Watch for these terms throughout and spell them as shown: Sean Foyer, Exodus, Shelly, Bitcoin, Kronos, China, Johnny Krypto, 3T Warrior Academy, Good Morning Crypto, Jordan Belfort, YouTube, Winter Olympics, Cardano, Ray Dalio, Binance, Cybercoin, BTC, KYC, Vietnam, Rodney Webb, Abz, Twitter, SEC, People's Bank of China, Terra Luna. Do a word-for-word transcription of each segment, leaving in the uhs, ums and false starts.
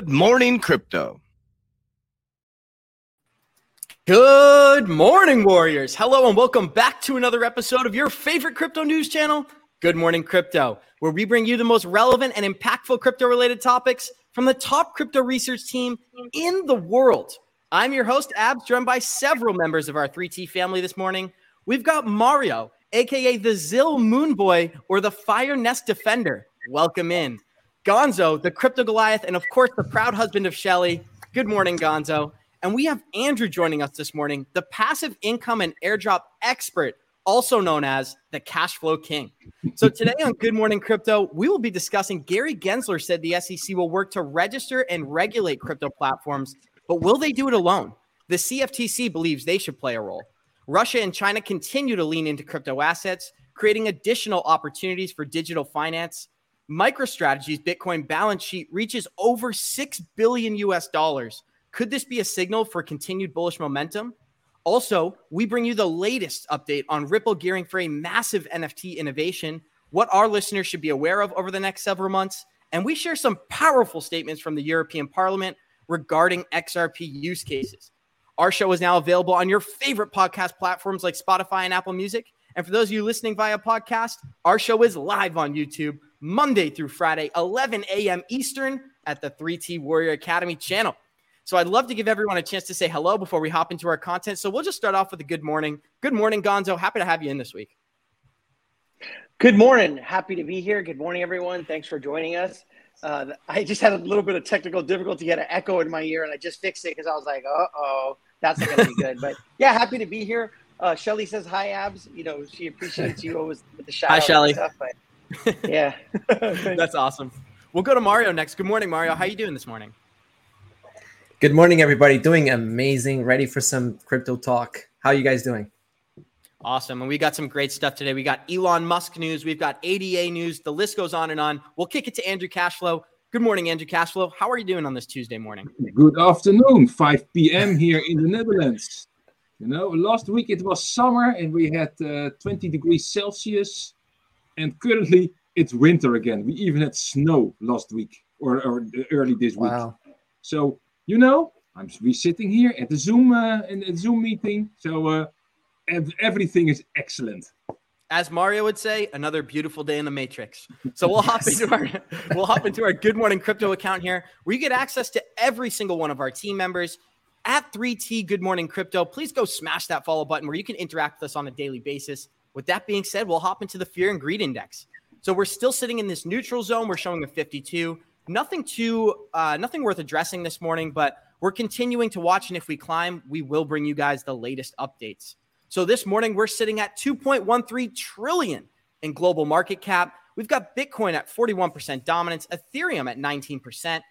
Good morning, crypto. Good morning, warriors. Hello, and welcome back to another episode of your favorite crypto news channel, Good Morning Crypto, where we bring you the most relevant and impactful crypto-related topics from the top crypto research team in the world. I'm your host, Abz, joined by several members of our three T family this morning. We've got Mario, a k a the Zill Moon Boy, or the Fire Nest Defender. Welcome in. Gonzo, the Crypto Goliath, and of course, the proud husband of Shelly. Good morning, Gonzo. And we have Andrew joining us this morning, the passive income and airdrop expert, also known as the Cashflow King. So today on Good Morning Crypto, we will be discussing Gary Gensler said the S E C will work to register and regulate crypto platforms, but will they do it alone? The C F T C believes they should play a role. Russia and China continue to lean into crypto assets, creating additional opportunities for digital finance. MicroStrategy's Bitcoin balance sheet reaches over six billion U S dollars. Could this be a signal for continued bullish momentum? Also, we bring you the latest update on Ripple gearing for a massive N F T innovation, what our listeners should be aware of over the next several months, and we share some powerful statements from the European Parliament regarding X R P use cases. Our show is now available on your favorite podcast platforms like Spotify and Apple Music. And for those of you listening via podcast, our show is live on YouTube Monday through Friday, eleven a.m. Eastern at the three T Warrior Academy channel. So I'd love to give everyone a chance to say hello before we hop into our content. So we'll just start off with a good morning. Good morning, Gonzo. Happy to have you in this week. Good morning. Happy to be here. Good morning, everyone. Thanks for joining us. Uh, I just had a little bit of technical difficulty. I had an echo in my ear, and I just fixed it because I was like, uh-oh, that's not going to be good. But yeah, happy to be here. Uh, Shelly says hi, Abz. You know, she appreciates you always with the shout-out. Hi, Shelly. Yeah. That's awesome. We'll go to Mario next. Good morning, Mario. How are you doing this morning? Good morning, everybody. Doing amazing. Ready for some crypto talk. How are you guys doing? Awesome. And we got some great stuff today. We got Elon Musk news. We've got A D A news. The list goes on and on. We'll kick it to Andrew Cashflow. Good morning, Andrew Cashflow. How are you doing on this Tuesday morning? Good afternoon. five p.m. here in the Netherlands. You know, last week it was summer and we had uh, twenty degrees Celsius. And currently, it's winter again. We even had snow last week or, or early this week. Wow. So, you know, I'm we're sitting here at the Zoom uh, in the Zoom meeting. So uh, ev- everything is excellent. As Mario would say, another beautiful day in the Matrix. So we'll hop into our we'll hop into our Good Morning Crypto account here, where you get access to every single one of our team members at three T Good Morning Crypto. Please go smash that follow button where you can interact with us on a daily basis. With that being said, we'll hop into the fear and greed index. So we're still sitting in this neutral zone. We're showing a fifty-two. Nothing too, uh, nothing worth addressing this morning, but we're continuing to watch. And if we climb, we will bring you guys the latest updates. So this morning, we're sitting at two point one three trillion dollars in global market cap. We've got Bitcoin at forty-one percent dominance, Ethereum at nineteen percent.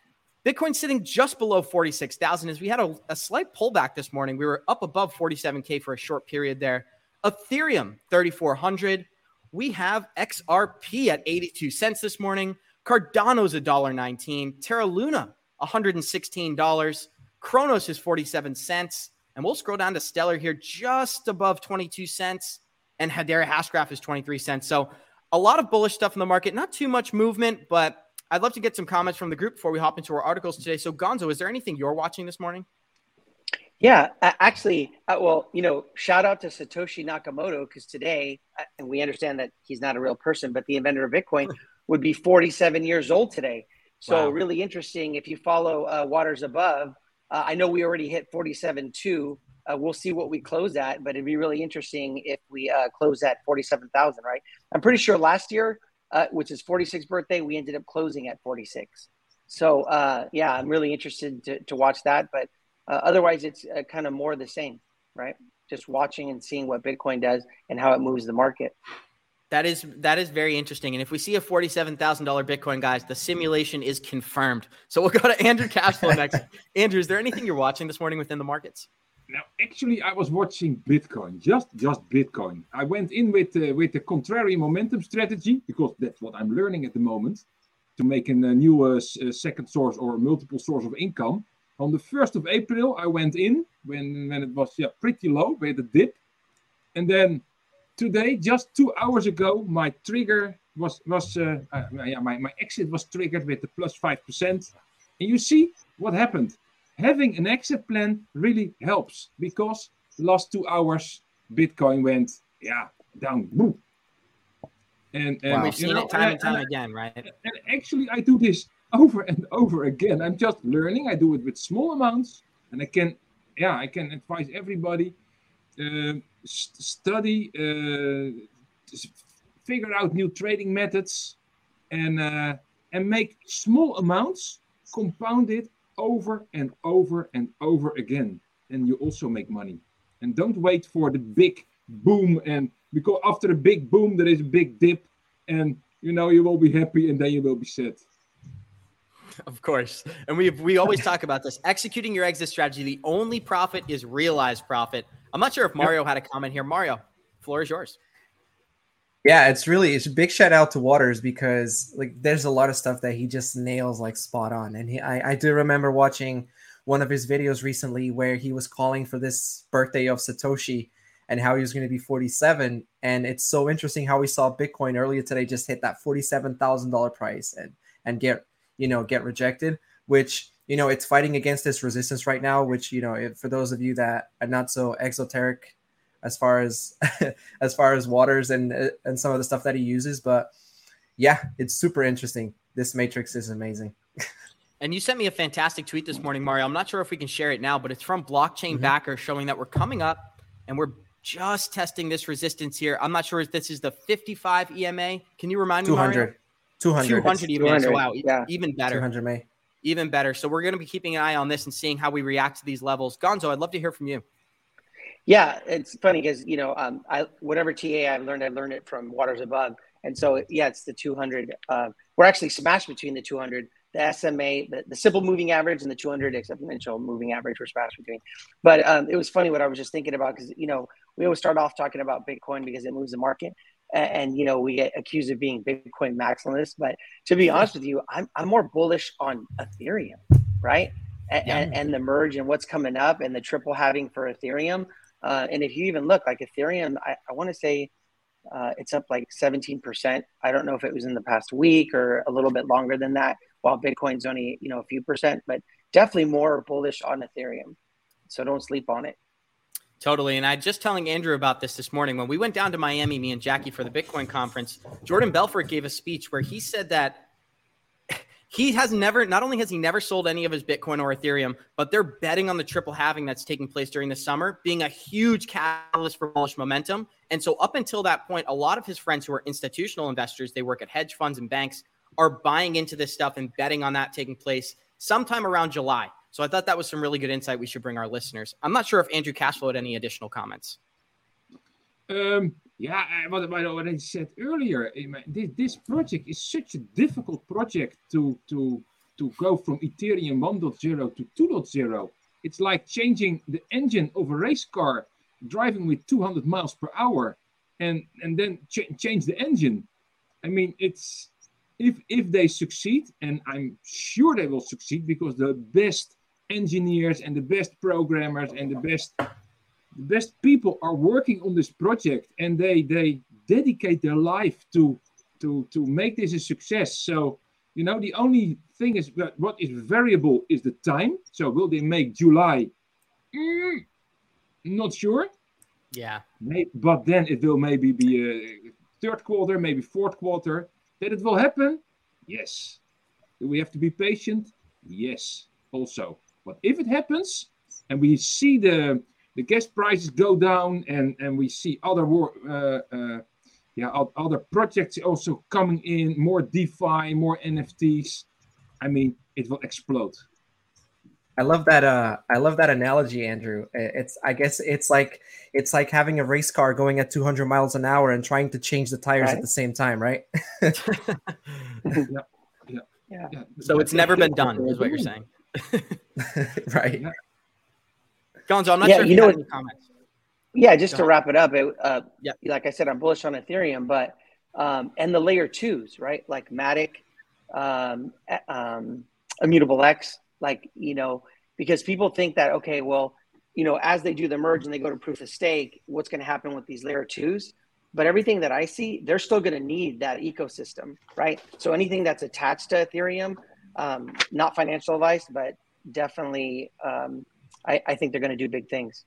Bitcoin sitting just below forty-six thousand as we had a, a slight pullback this morning. We were up above forty-seven K for a short period there. Ethereum, thirty-four hundred. We have X R P at eighty-two cents this morning. Cardano's one dollar nineteen. Terra Luna, one hundred sixteen dollars. Kronos is forty-seven cents. And we'll scroll down to Stellar here, just above twenty-two cents. And Hedera Hashgraph is twenty-three cents. So a lot of bullish stuff in the market. Not too much movement, but I'd love to get some comments from the group before we hop into our articles today. So Gonzo, is there anything you're watching this morning? Yeah, actually, uh, well, you know, shout out to Satoshi Nakamoto, because today, and we understand that he's not a real person, but the inventor of Bitcoin would be forty-seven years old today. So wow. Really interesting. If you follow uh, Waters Above, uh, I know we already hit forty-seven point two. Uh, we'll see what we close at, but it'd be really interesting if we uh, close at forty-seven thousand, right? I'm pretty sure last year, uh, which is forty-sixth birthday, we ended up closing at forty-six. So uh, yeah, I'm really interested to, to watch that, but Uh, otherwise, it's uh, kind of more the same, right? Just watching and seeing what Bitcoin does and how it moves the market. That is that is very interesting. And if we see a forty-seven thousand dollars Bitcoin, guys, the simulation is confirmed. So we'll go to Andrew Cashflow next. Andrew, is there anything you're watching this morning within the markets? Now, actually, I was watching Bitcoin, just just Bitcoin. I went in with uh, with the contrary momentum strategy because that's what I'm learning at the moment to make a new uh, second source or multiple source of income. On the first of April, I went in when, when it was yeah, pretty low, we had a dip. And then today, just two hours ago, my trigger was, was uh, uh, my, my exit was triggered with the plus five percent. And you see what happened. Having an exit plan really helps, because the last two hours, Bitcoin went yeah down. Boom. And, and wow. We've seen know, it time and time and, again, right? And actually, I do this over and over again. I'm just learning. I do it with small amounts, and I can, yeah, I can advise everybody uh, st- study, uh, just figure out new trading methods, and uh, and make small amounts, compound it over and over and over again, and you also make money. And don't wait for the big boom, and because after the big boom there is a big dip, and you know you will be happy, and then you will be sad. Of course. And we we always talk about this. Executing your exit strategy, the only profit is realized profit. I'm not sure if Mario had a comment here. Mario, floor is yours. Yeah, it's really, it's a big shout out to Waters, because like there's a lot of stuff that he just nails like spot on. And he, I, I do remember watching one of his videos recently where he was calling for this birthday of Satoshi and how he was going to be forty-seven. And it's so interesting how we saw Bitcoin earlier today just hit that forty-seven thousand dollars price and and get, you know, get rejected, which, you know, it's fighting against this resistance right now, which, you know, if, for those of you that are not so exoteric as far as as far as Waters and and some of the stuff that he uses. But yeah, it's super interesting. This matrix is amazing. And you sent me a fantastic tweet this morning, Mario. I'm not sure if we can share it now, but it's from Blockchain mm-hmm. Backer, showing that we're coming up and we're just testing this resistance here. I'm not sure if this is the fifty-five E M A. Can you remind two hundred. me, Mario? two hundred. two hundred E M As. So wow, yeah. Even better. two hundred May. Even better. So we're going to be keeping an eye on this and seeing how we react to these levels. Gonzo, I'd love to hear from you. Yeah, it's funny because, you know, um, I whatever T A I learned, I learned it from Waters Above. And so, yeah, it's the two hundred. Uh, we're actually smashed between the two hundred, the S M A, the, the simple moving average, and the two hundred exponential moving average were smashed between. But um, it was funny what I was just thinking about, because, you know, we always start off talking about Bitcoin because it moves the market. And, you know, we get accused of being Bitcoin maximalist. But to be honest with you, I'm I'm more bullish on Ethereum, right? And, yeah. and, and the merge and what's coming up and the triple halving for Ethereum. Uh, and if you even look, like Ethereum, I, I want to say uh, it's up like seventeen percent. I don't know if it was in the past week or a little bit longer than that, while Bitcoin's only, you know, a few percent. But definitely more bullish on Ethereum. So don't sleep on it. Totally. And I just telling Andrew about this this morning. When we went down to Miami, me and Jackie, for the Bitcoin conference, Jordan Belfort gave a speech where he said that he has never, not only has he never sold any of his Bitcoin or Ethereum, but they're betting on the triple halving that's taking place during the summer being a huge catalyst for bullish momentum. And so up until that point, a lot of his friends who are institutional investors, they work at hedge funds and banks, are buying into this stuff and betting on that taking place sometime around July. So I thought that was some really good insight we should bring our listeners. I'm not sure if Andrew Cashflow had any additional comments. Um, yeah, what about what I said earlier? This, this project is such a difficult project to to to go from Ethereum one point oh to two point oh. It's like changing the engine of a race car, driving with two hundred miles per hour, and and then ch- change the engine. I mean, it's if if they succeed, and I'm sure they will succeed, because the best engineers and the best programmers and the best the best people are working on this project, and they they dedicate their life to to to make this a success. So, you know, the only thing is that what is variable is the time. So will they make July? Mm, not sure. Yeah. Maybe, but then it will maybe be a third quarter, maybe fourth quarter. That it will happen? Yes. Do we have to be patient? Yes. Also, but if it happens and we see the the gas prices go down, and, and we see other war, uh, uh, yeah, other projects also coming in, more DeFi, more N F Ts. I mean, it will explode. I love that. Uh, I love that analogy, Andrew. It's I guess it's like it's like having a race car going at two hundred miles an hour and trying to change the tires right at the same time, right? yeah. Yeah. yeah, yeah. So it's never been done, is what you're saying. Right. Yeah. Gonzo, I'm not yeah, sure if you, you know, had any comments. Yeah, just to wrap it up, it, uh, yeah. like I said, I'm bullish on Ethereum, but um, and the layer twos, right? Like Matic, um, um, Immutable X, like, you know, because people think that, okay, well, you know, as they do the merge and they go to proof of stake, what's going to happen with these layer twos? But everything that I see, they're still going to need that ecosystem, right? So anything that's attached to Ethereum, um, not financial advice, but definitely um, I, I think they're going to do big things.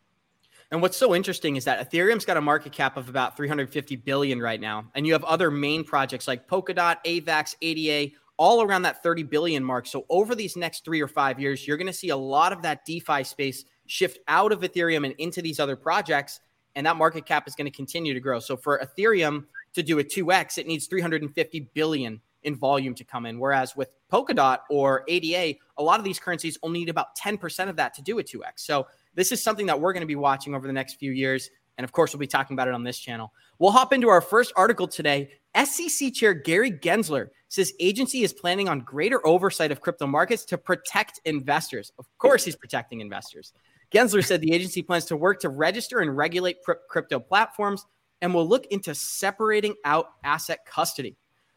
And what's so interesting is that Ethereum's got a market cap of about three hundred fifty billion dollars right now. And you have other main projects like Polkadot, AVAX, A D A, all around that thirty billion dollars mark. So over these next three or five years, you're going to see a lot of that DeFi space shift out of Ethereum and into these other projects. And that market cap is going to continue to grow. So for Ethereum to do a two X, it needs three hundred fifty billion dollars in volume to come in. Whereas with Polkadot or A D A, a lot of these currencies only need about ten percent of that to do a two X. So this is something that we're going to be watching over the next few years. And of course, we'll be talking about it on this channel. We'll hop into our first article today. S E C Chair Gary Gensler says agency is planning on greater oversight of crypto markets to protect investors. Of course, he's protecting investors. Gensler said the agency plans to work to register and regulate pr- crypto platforms and will look into separating out asset custody.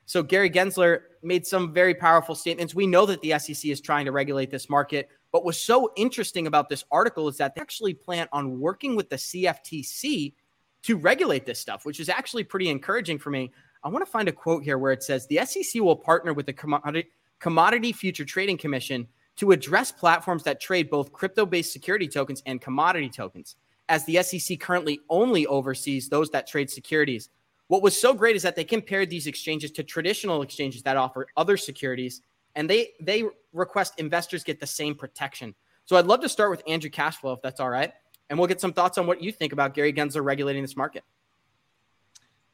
So Gary Gensler made some very powerful statements. We know that the S E C is trying to regulate this market, but what's so interesting about this article is that they actually plan on working with the C F T C to regulate this stuff, which is actually pretty encouraging for me. I want to find a quote here where it says, the S E C will partner with the Commodity, Commodity Future Trading Commission to address platforms that trade both crypto-based security tokens and commodity tokens, as the S E C currently only oversees those that trade securities. What was so great is that they compared these exchanges to traditional exchanges that offer other securities, and they they request investors get the same protection. So I'd love to start with Andrew Cashflow, if that's all right, and we'll get some thoughts on what you think about Gary Gensler regulating this market.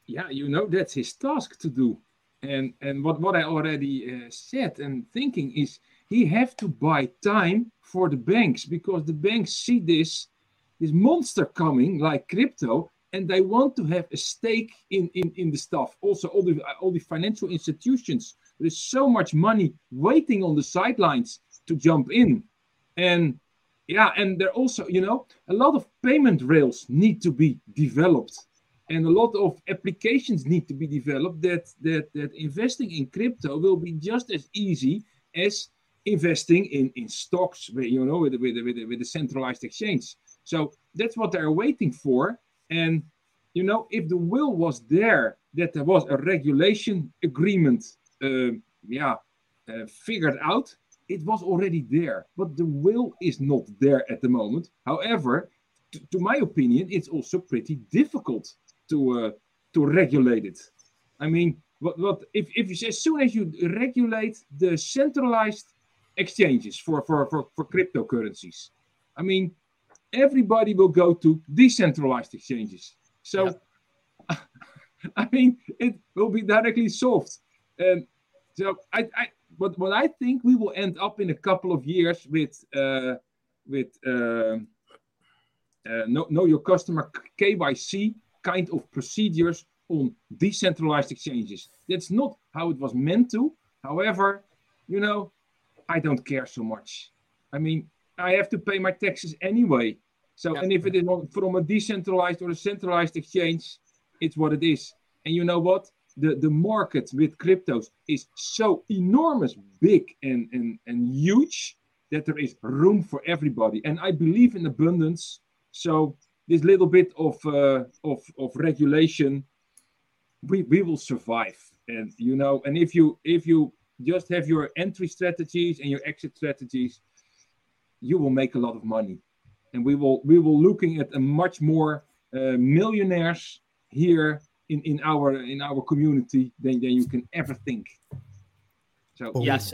Yeah, you know, that's his task to do. And and what, what I already uh, said and thinking is he have to buy time for the banks, because the banks see this, this monster coming like crypto, and they want to have a stake in, in, in the stuff. Also, all the all the financial institutions, there's so much money waiting on the sidelines to jump in. And yeah, and they're also, you know, a lot of payment rails need to be developed, and a lot of applications need to be developed that that that investing in crypto will be just as easy as investing in, in stocks, you know, with with with, with a centralized exchange. So that's what they're waiting for. And, you know, if the will was there, that there was a regulation agreement, uh, yeah, uh, figured out, it was already there. But the will is not there at the moment. However, t- to my opinion, it's also pretty difficult to uh, to regulate it. I mean, what what if, if you say, as soon as you regulate the centralized exchanges for for for, for cryptocurrencies, I mean, everybody will go to decentralized exchanges. So, yeah. I mean, it will be directly solved. And so, I, I, but what I think we will end up in a couple of years with, uh, with uh, uh, know, know your customer K Y C kind of procedures on decentralized exchanges. That's not how it was meant to. However, you know, I don't care so much. I mean, I have to pay my taxes anyway. So, and if it is from a decentralized or a centralized exchange, it's what it is. And you know what? The the market with cryptos is so enormous, big and, and, and huge that there is room for everybody. And I believe in abundance. So this little bit of uh, of of regulation, we we will survive. And you know, and if you if you just have your entry strategies and your exit strategies, you will make a lot of money, and we will we will looking at a much more uh, millionaires here in, in our in our community than, than you can ever think. So oh. Yes,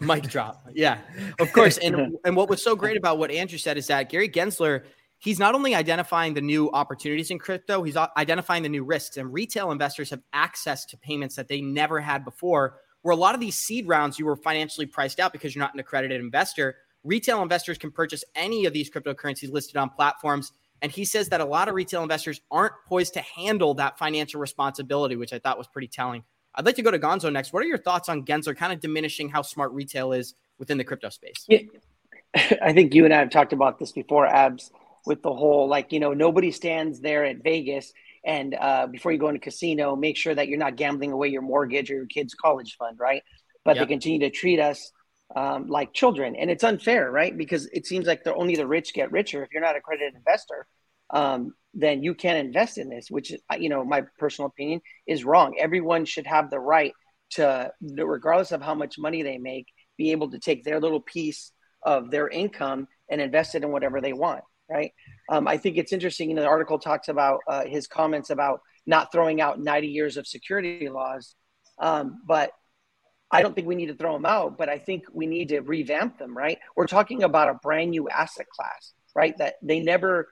mic drop. Yeah, of course. And and what was so great about what Andrew said is that Gary Gensler, he's not only identifying the new opportunities in crypto, he's identifying the new risks. And retail investors have access to payments that they never had before. Where a lot of these seed rounds, you were financially priced out because you're not an accredited investor. Retail investors can purchase any of these cryptocurrencies listed on platforms. And he says that a lot of retail investors aren't poised to handle that financial responsibility, which I thought was pretty telling. I'd like to go to Gonzo next. What are your thoughts on Gensler kind of diminishing how smart retail is within the crypto space? Yeah. I think you and I have talked about this before, Abz, with the whole, like, you know, nobody stands there at Vegas and uh, before you go into casino, make sure that you're not gambling away your mortgage or your kid's college fund, right? But yep. They continue to treat us Um, like children. And it's unfair, right? Because it seems like the only the rich get richer. If you're not a accredited investor, um, then you can't invest in this, which, you know, my personal opinion is wrong. Everyone should have the right to, regardless of how much money they make, be able to take their little piece of their income and invest it in whatever they want, right? Um, I think it's interesting, you know, the article talks about uh, his comments about not throwing out ninety years of security laws, um, but I don't think we need to throw them out, but I think we need to revamp them, right? We're talking about a brand new asset class, right? That they never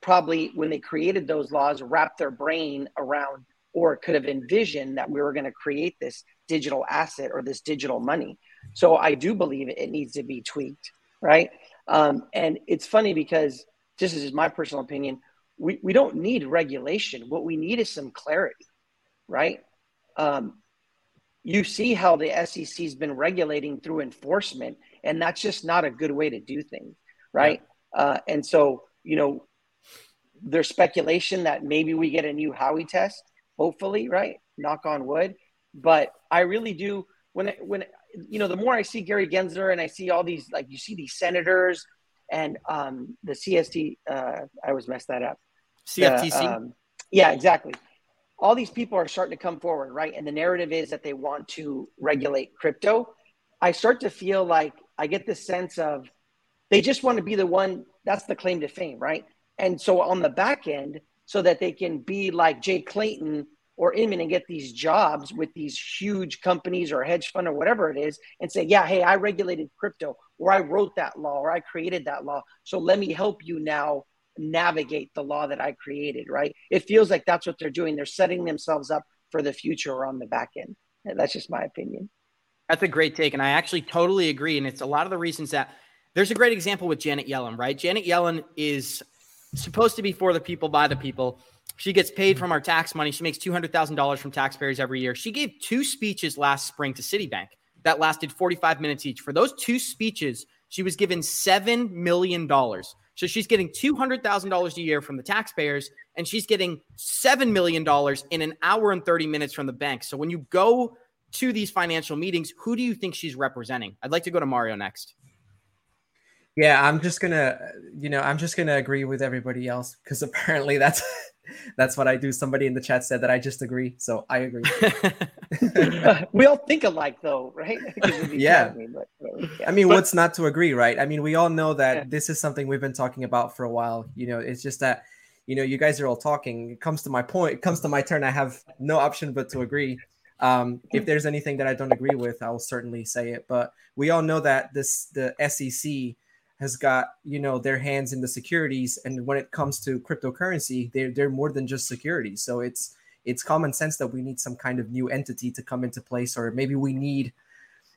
probably, when they created those laws, wrapped their brain around or could have envisioned that we were going to create this digital asset or this digital money. So I do believe it needs to be tweaked, right? Um, and it's funny because, this is my personal opinion, we, we don't need regulation. What we need is some clarity, right? Um, you see how the S E C has been regulating through enforcement, and that's just not a good way to do things, right? Yeah. Uh, and so, you know, there's speculation that maybe we get a new Howey test, hopefully, right? Knock on wood. But I really do, when, when you know, the more I see Gary Gensler and I see all these, like, you see these senators and um, the C S T, uh, I always mess that up. C F T C? The, um, yeah, exactly. All these people are starting to come forward, right? And the narrative is that they want to regulate crypto. I start to feel like I get this sense of they just want to be the one, that's the claim to fame, right? And so on the back end, so that they can be like Jay Clayton or Inman and get these jobs with these huge companies or hedge fund or whatever it is and say, yeah, hey, I regulated crypto, or I wrote that law, or I created that law. So let me help you now navigate the law that I created, right? It feels like that's what they're doing. They're setting themselves up for the future or on the back end. And that's just my opinion. That's a great take. And I actually totally agree. And it's a lot of the reasons that there's a great example with Janet Yellen, right? Janet Yellen is supposed to be for the people, by the people. She gets paid from our tax money. She makes two hundred thousand dollars from taxpayers every year. She gave two speeches last spring to Citibank that lasted forty-five minutes each. For those two speeches, she was given seven million dollars. So she's getting two hundred thousand dollars a year from the taxpayers, and she's getting seven million dollars in an hour and thirty minutes from the bank. So when you go to these financial meetings, who do you think she's representing? I'd like to go to Mario next. Yeah, I'm just going to, you know, I'm just going to agree with everybody else because apparently that's that's what I do. Somebody in the chat said that I just agree. So I agree. We all think alike though, right? Yeah. Me, but, but, yeah. I mean, but, what's not to agree, right? I mean, we all know that yeah. This is something we've been talking about for a while. You know, it's just that, you know, you guys are all talking. It comes to my point. It comes to my turn. I have no option but to agree. Um, if there's anything that I don't agree with, I'll certainly say it. But we all know that this the S E C has got, you know, their hands in the securities. And when it comes to cryptocurrency, they're, they're more than just securities. So it's it's common sense that we need some kind of new entity to come into place, or maybe we need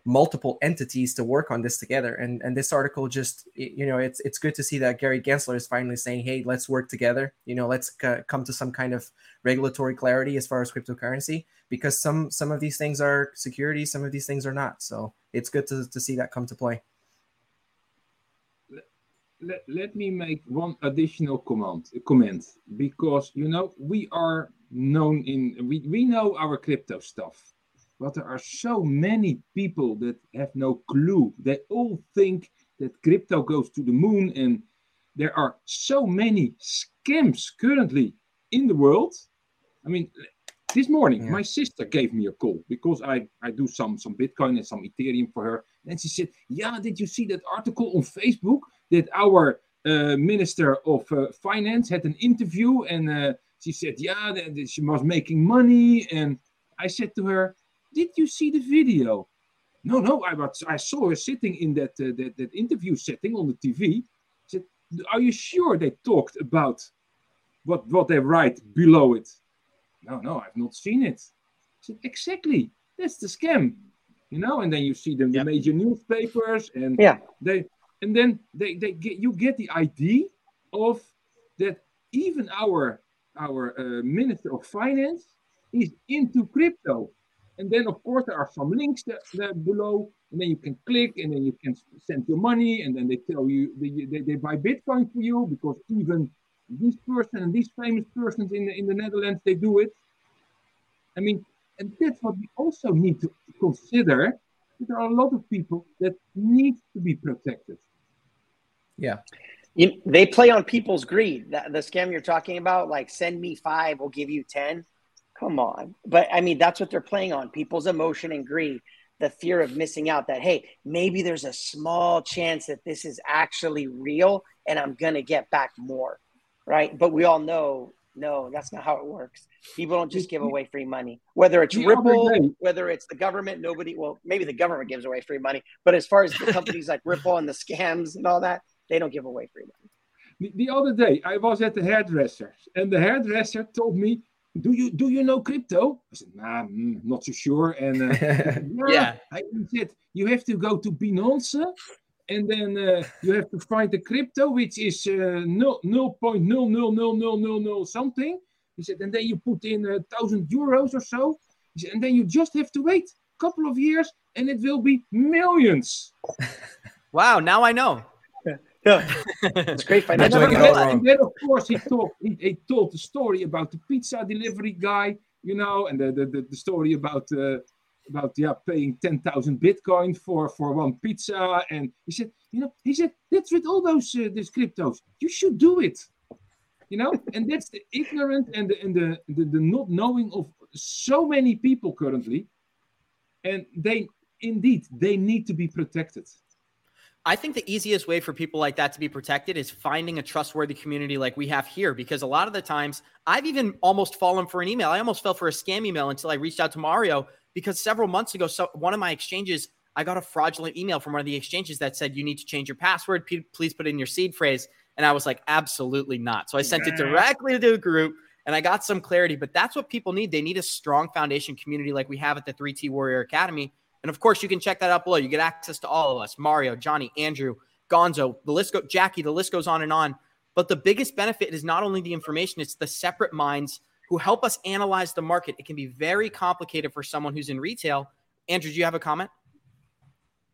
multiple entities to work on this together. And and this article just, you know, it's it's good to see that Gary Gensler is finally saying, hey, let's work together. You know, let's c- come to some kind of regulatory clarity as far as cryptocurrency, because some some of these things are securities, some of these things are not. So it's good to, to see that come to play. Let, let me make one additional comment, comment, because, you know, we are known in, we, we know our crypto stuff, but there are so many people that have no clue. They all think that crypto goes to the moon, and there are so many scams currently in the world. I mean, this morning, yeah. My sister gave me a call because I, I do some, some Bitcoin and some Ethereum for her. And she said, yeah, did you see that article on Facebook? That our uh, minister of uh, finance had an interview, and uh, she said, yeah, that, that she was making money. And I said to her, did you see the video? No, no, I, was, I saw her sitting in that, uh, that that interview setting on the T V. I said, are you sure they talked about what, what they write below it? No, no, I've not seen it. I said, exactly, that's the scam. You know, and then you see them, the yep. major newspapers, and yeah. they... And then they, they get, you get the idea of that even our our uh, Minister of Finance is into crypto. And then, of course, there are some links that, that below, and then you can click, and then you can send your money, and then they tell you, they, they, they buy Bitcoin for you, because even this person and these famous persons in the, in the Netherlands, they do it. I mean, and that's what we also need to consider. There are a lot of people that need to be protected. Yeah. You, they play on people's greed. The, the scam you're talking about, like send me five, we'll give you ten. Come on. But I mean, that's what they're playing on, people's emotion and greed, the fear of missing out that, hey, maybe there's a small chance that this is actually real and I'm going to get back more, right? But we all know, no, that's not how it works. People don't just give away free money, whether it's Ripple, whether it's the government, nobody, well, maybe the government gives away free money, but as far as the companies like Ripple and the scams and all that, they don't give away free money. The other day, I was at the hairdresser, and the hairdresser told me, "Do you do you know crypto?" I said, "Nah, mm, not so sure." And uh, yeah, yeah, I said, "You have to go to Binance, and then uh, you have to find the crypto, which is no no point no no no no no no something." He said, "And then you put in a thousand euros or so," he said, "and then you just have to wait a couple of years, and it will be millions." Wow! Now I know. Yeah, it's great financial. And then, and then, of course, he told he, he told the story about the pizza delivery guy, you know, and the the, the story about uh, about yeah paying ten thousand Bitcoin for for one pizza. And he said, you know, he said that's with all those uh, these cryptos. You should do it, you know. And that's the ignorant and the and the, the the not knowing of so many people currently. And they indeed they need to be protected. I think the easiest way for people like that to be protected is finding a trustworthy community like we have here, because a lot of the times I've even almost fallen for an email. I almost fell for a scam email until I reached out to Mario, because several months ago, so one of my exchanges, I got a fraudulent email from one of the exchanges that said, you need to change your password. P- please put in your seed phrase. And I was like, absolutely not. So I sent yeah. it directly to the group and I got some clarity, but that's what people need. They need a strong foundation community like we have at the three T Warrior Academy. And of course, you can check that out below. You get access to all of us, Mario, Johnny, Andrew, Gonzo, the list go- Jackie, the list goes on and on. But the biggest benefit is not only the information, it's the separate minds who help us analyze the market. It can be very complicated for someone who's in retail. Andrew, do you have a comment?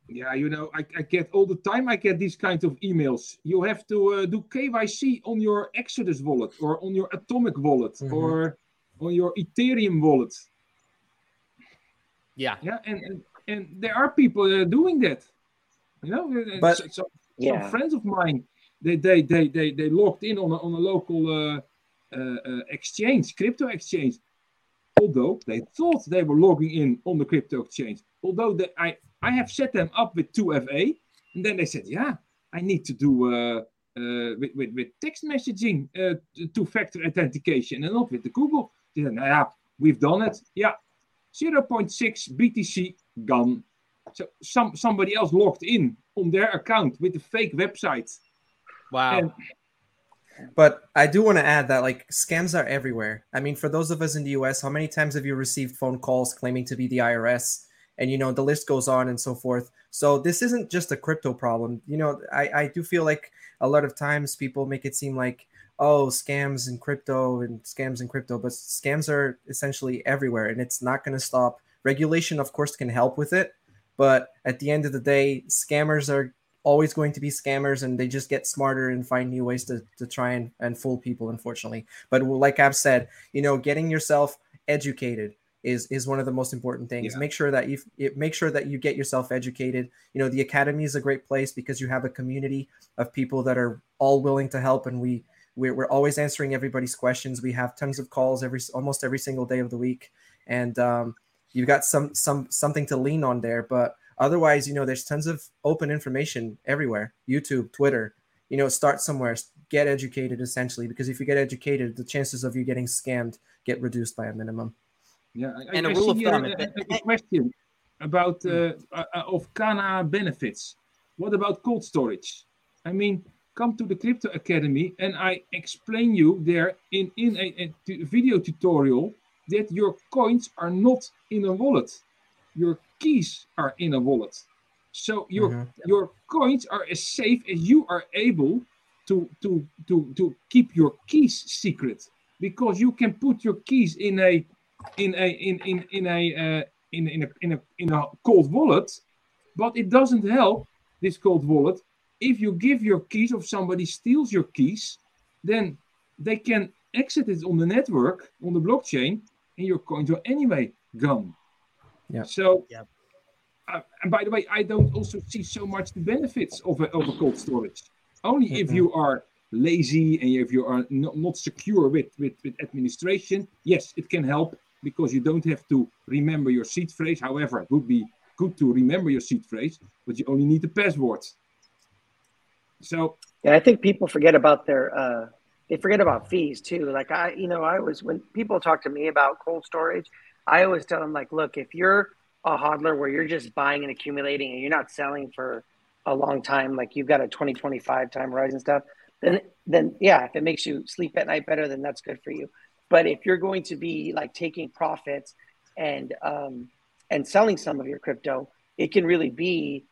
Yeah, you know, I, I get all the time, I get these kinds of emails. You have to uh, do K Y C on your Exodus wallet or on your Atomic wallet mm-hmm. or on your Ethereum wallet. Yeah. Yeah, and, and And there are people uh, doing that, you know. But, so, so, yeah. Some friends of mine, they they they they, they logged in on a, on a local uh, uh, exchange, crypto exchange. Although they thought they were logging in on the crypto exchange. Although they, I I have set them up with two F A, and then they said, yeah, I need to do uh, uh, with, with with text messaging, uh, two-factor authentication, and not with the Google. They said, yeah, we've done it. Yeah, zero point six B T C. Gone. So some somebody else logged in on their account with a fake website. Wow. And- but I do want to add that like scams are everywhere. I mean, for those of us in the U S, how many times have you received phone calls claiming to be the I R S? And, you know, the list goes on and so forth. So this isn't just a crypto problem. You know, I, I do feel like a lot of times people make it seem like, oh, scams and crypto and scams and crypto, but scams are essentially everywhere and it's not going to stop. Regulation, of course, can help with it, but at the end of the day, scammers are always going to be scammers, and they just get smarter and find new ways to, to try and, and fool people, unfortunately. But like I've said, you know, getting yourself educated is is one of the most important things. Yeah. Make sure that you make sure that you get yourself educated. You know, the academy is a great place because you have a community of people that are all willing to help, and we we're, we're always answering everybody's questions. We have tons of calls every almost every single day of the week, and um, you've got some, some, something to lean on there, but otherwise, you know, there's tons of open information everywhere, YouTube, Twitter, you know, start somewhere, get educated essentially, because if you get educated, the chances of you getting scammed get reduced by a minimum. Yeah. I, and I, a rule I see of thumb. A, a, a question about, uh, uh, of Kana benefits. What about cold storage? I mean, come to the Crypto Academy and I explain you there in, in a, a t- video tutorial that your coins are not in a wallet. Your keys are in a wallet. So your mm-hmm. your coins are as safe as you are able to, to, to, to keep your keys secret, because you can put your keys in a in a in in, in a uh, in in a, in a in a cold wallet, but it doesn't help this cold wallet. If you give your keys or somebody steals your keys, then they can exit it on the network, on the blockchain, and your coins are anyway gone. Yeah. So, yeah. Uh, and by the way, I don't also see so much the benefits of a, of a cold storage. Only mm-hmm. if you are lazy and if you are not, not secure with, with, with administration, yes, it can help because you don't have to remember your seed phrase. However, it would be good to remember your seed phrase, but you only need the password. So yeah, I think people forget about their, uh, they forget about fees too. Like I, you know, I was, when people talk to me about cold storage, I always tell them like, look, if you're a hodler where you're just buying and accumulating and you're not selling for a long time, like you've got a twenty twenty-five time horizon stuff, then, then yeah, if it makes you sleep at night better, then that's good for you. But if you're going to be like taking profits and, um, and selling some of your crypto, it can really be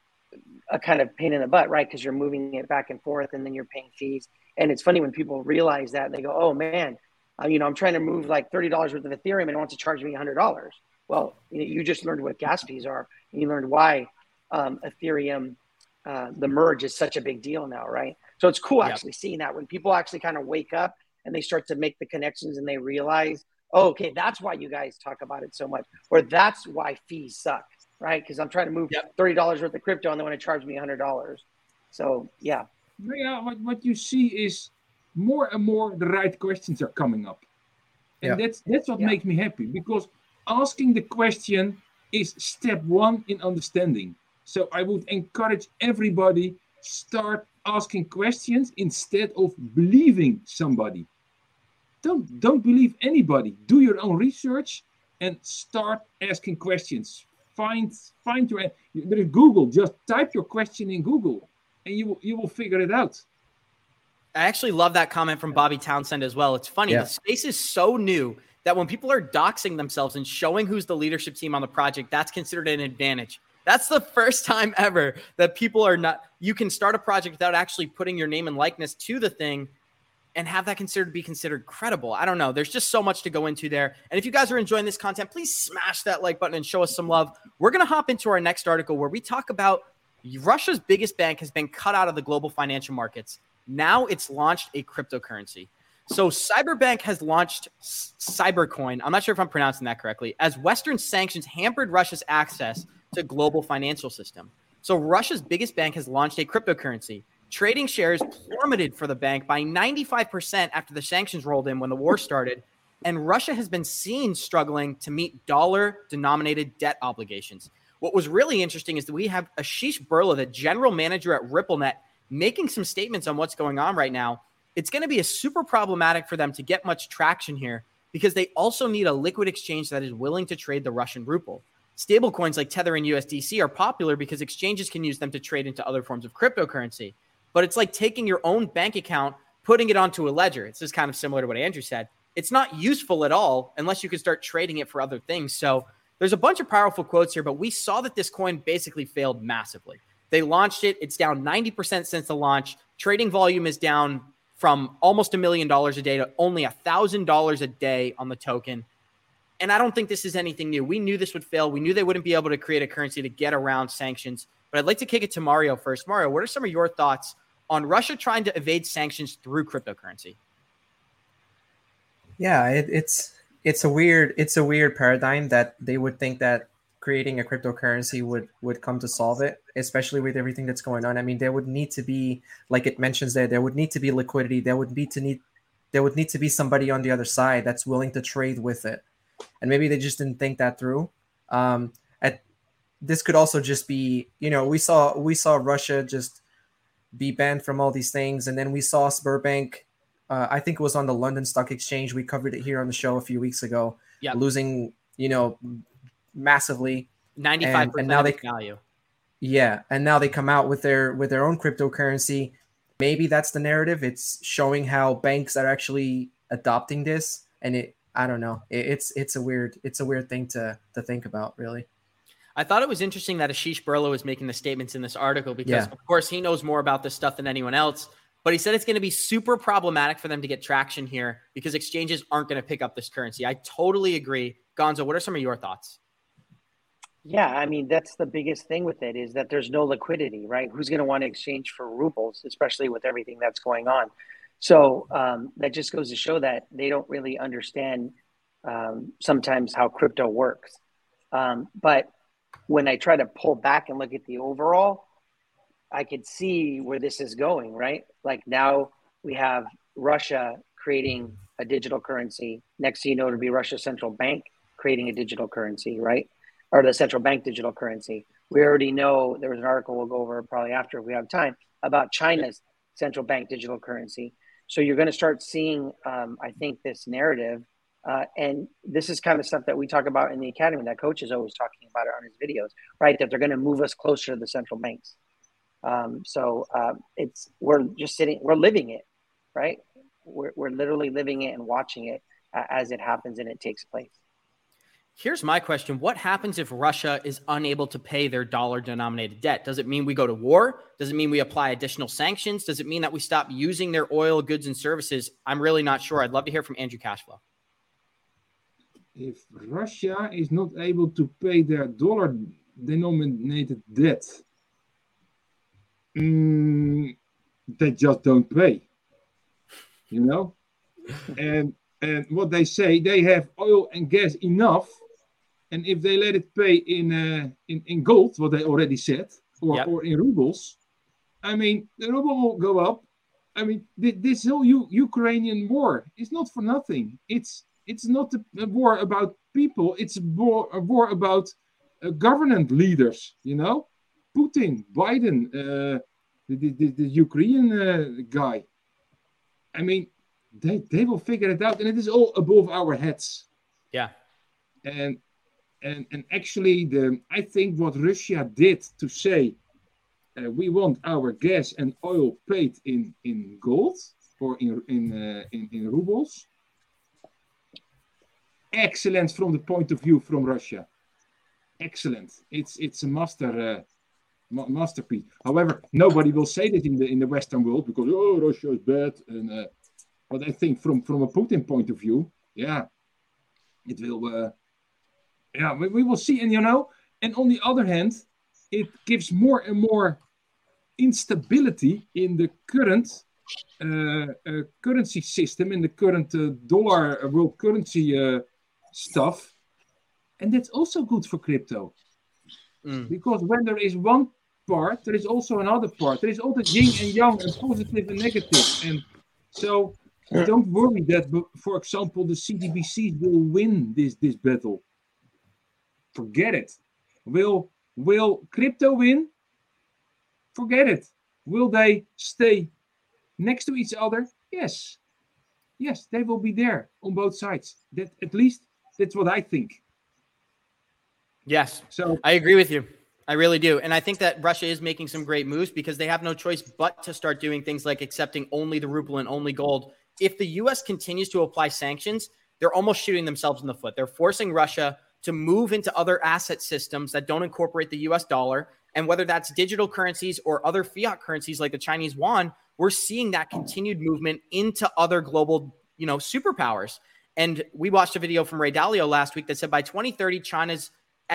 a kind of pain in the butt, right? Because you're moving it back and forth and then you're paying fees. And it's funny when people realize that and they go, oh man, uh, you know, I'm trying to move like thirty dollars worth of Ethereum and it wants to charge me one hundred dollars. Well, you know, you just learned what gas fees are and you learned why um, Ethereum, uh, the merge is such a big deal now, right? So it's cool yeah. actually seeing that when people actually kind of wake up and they start to make the connections and they realize, oh, okay, that's why you guys talk about it so much, or that's why fees suck, right? Because I'm trying to move yep. thirty dollars worth of crypto and they want to charge me one hundred dollars. So, yeah. Yeah, what, what you see is more and more the right questions are coming up. And yeah. that's, that's what yeah. makes me happy, because asking the question is step one in understanding. So I would encourage everybody start asking questions instead of believing somebody. Don't, don't believe anybody. Do your own research and start asking questions. Find find your there is Google. Just type your question in Google, and you will, you will figure it out. I actually love that comment from Bobby Townsend as well. It's funny. Yeah. The space is so new that when people are doxing themselves and showing who's the leadership team on the project, that's considered an advantage. That's the first time ever that people are not. You can start a project without actually putting your name and likeness to the thing, and have that considered be considered credible. I don't know. There's just so much to go into there. And if you guys are enjoying this content, please smash that like button and show us some love. We're going to hop into our next article where we talk about Russia's biggest bank has been cut out of the global financial markets. Now it's launched a cryptocurrency. So Cyberbank has launched Cybercoin. I'm not sure if I'm pronouncing that correctly. As Western sanctions hampered Russia's access to global financial system. So Russia's biggest bank has launched a cryptocurrency. Trading shares plummeted for the bank by ninety-five percent after the sanctions rolled in when the war started, and Russia has been seen struggling to meet dollar-denominated debt obligations. What was really interesting is that we have Ashish Birla, the general manager at RippleNet, making some statements on what's going on right now. It's going to be a super problematic for them to get much traction here because they also need a liquid exchange that is willing to trade the Russian ruble. Stablecoins like Tether and U S D C are popular because exchanges can use them to trade into other forms of cryptocurrency. But it's like taking your own bank account, putting it onto a ledger. It's just kind of similar to what Andrew said. It's not useful at all unless you can start trading it for other things. So there's a bunch of powerful quotes here, but we saw that this coin basically failed massively. They launched it. It's down ninety percent since the launch. Trading volume is down from almost a million dollars a day to only one thousand dollars a day on the token. And I don't think this is anything new. We knew this would fail. We knew they wouldn't be able to create a currency to get around sanctions. But I'd like to kick it to Mario first. Mario, what are some of your thoughts on Russia trying to evade sanctions through cryptocurrency? Yeah, it, it's it's a weird it's a weird paradigm that they would think that creating a cryptocurrency would would come to solve it, especially with everything that's going on. I mean, there would need to be, like it mentions there, there would need to be liquidity. There would be to need there would need to be somebody on the other side that's willing to trade with it, and maybe they just didn't think that through. Um, at this could also just be, you know, we saw we saw Russia just be banned from all these things. And then we saw Cyberbank, uh, I think it was on the London Stock Exchange. We covered it here on the show a few weeks ago, yep. losing, you know, massively. ninety-five percent and, and now they, value. Yeah. And now they come out with their, with their own cryptocurrency. Maybe that's the narrative. It's showing how banks are actually adopting this. And it, I don't know. It, it's, it's a weird, it's a weird thing to, to think about, really. I thought it was interesting that Ashish Birla was making the statements in this article because, yeah. of course, he knows more about this stuff than anyone else. But he said it's going to be super problematic for them to get traction here because exchanges aren't going to pick up this currency. I totally agree. Gonzo, what are some of your thoughts? Yeah, I mean, that's the biggest thing with it is that there's no liquidity, right? Who's going to want to exchange for rubles, especially with everything that's going on? So um, that just goes to show that they don't really understand um, sometimes how crypto works. Um, but when I try to pull back and look at the overall, I could see where this is going, right? Like now we have Russia creating a digital currency. Next thing you know, it'll be Russia's central bank creating a digital currency, right? Or the central bank digital currency. We already know there was an article we'll go over probably after if we have time about China's central bank digital currency. So you're going to start seeing, um, I think, this narrative. Uh, and this is kind of stuff that we talk about in the academy that Coach is always talking about on his videos, right? That they're going to move us closer to the central banks. Um, so uh, it's we're just sitting, we're living it, right? We're, we're literally living it and watching it uh, as it happens and it takes place. Here's my question. What happens if Russia is unable to pay their dollar-denominated debt? Does it mean we go to war? Does it mean we apply additional sanctions? Does it mean that we stop using their oil, goods, and services? I'm really not sure. I'd love to hear from Andrew Cashflow. If Russia is not able to pay their dollar-denominated debt, mm, they just don't pay, you know? and and what they say, they have oil and gas enough. And if they let it pay in uh, in, in gold, what they already said, or, yep. or in rubles, I mean, the ruble will go up. I mean, th- this whole U- Ukrainian war is not for nothing. It's it's not a, a war about people. It's a war, a war about uh, government leaders, you know, Putin, Biden, uh, the, the, the, the Ukrainian uh, guy. I mean, they they will figure it out. And it is all above our heads. Yeah. And and and actually, the I think what Russia did to say, uh, we want our gas and oil paid in, in gold or in in, uh, in in rubles. Excellent from the point of view from Russia. Excellent. It's it's a master uh, ma- masterpiece. However, nobody will say that in the in the Western world because oh, Russia is bad and. Uh, But I think from, from a Putin point of view, yeah, it will, uh, yeah, we, we will see. And, you know, and on the other hand, it gives more and more instability in the current uh, uh, currency system, in the current uh, dollar uh, world currency uh, stuff. And that's also good for crypto. Mm. Because when there is one part, there is also another part. There is all the yin and yang and positive and negative. And so... Don't worry that, for example, the C D B Cs will win this, this battle. Forget it. Will will crypto win? Forget it. Will they stay next to each other? Yes. Yes, they will be there on both sides. That at least that's what I think. Yes, so I agree with you. I really do. And I think that Russia is making some great moves because they have no choice but to start doing things like accepting only the ruble and only gold. If the U S continues to apply sanctions, they're almost shooting themselves in the foot. They're forcing Russia to move into other asset systems that don't incorporate the U S dollar. And whether that's digital currencies or other fiat currencies like the Chinese yuan, we're seeing that continued movement into other global, you know, superpowers. And we watched a video from Ray Dalio last week that said by twenty thirty, China's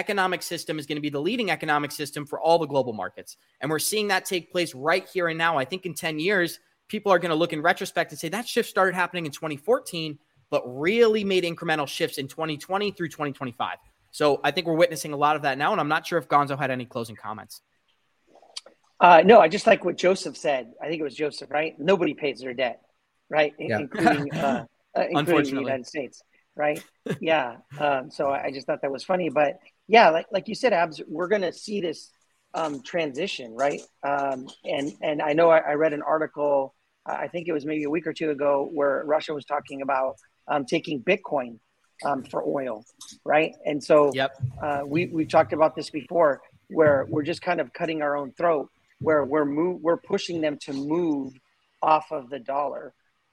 economic system is going to be the leading economic system for all the global markets. And we're seeing that take place right here and now. I think in ten years, people are going to look in retrospect and say that shift started happening in twenty fourteen, but really made incremental shifts in twenty twenty through twenty twenty-five. So I think we're witnessing a lot of that now. And I'm not sure if Gonzo had any closing comments. Uh, no, I just like what Joseph said. I think it was Joseph, right? Nobody pays their debt, right? Yeah. Including, uh, uh, including the United States, right? Yeah. Um, so I just thought that was funny. But yeah, like like you said, Abz, we're going to see this um, transition, right? Um, and, and I know I, I read an article I think it was maybe a week or two ago where Russia was talking about um, taking Bitcoin um, for oil, right? And so yep. uh, we, we've talked about this before where we're just kind of cutting our own throat, where we're move, we're pushing them to move off of the dollar.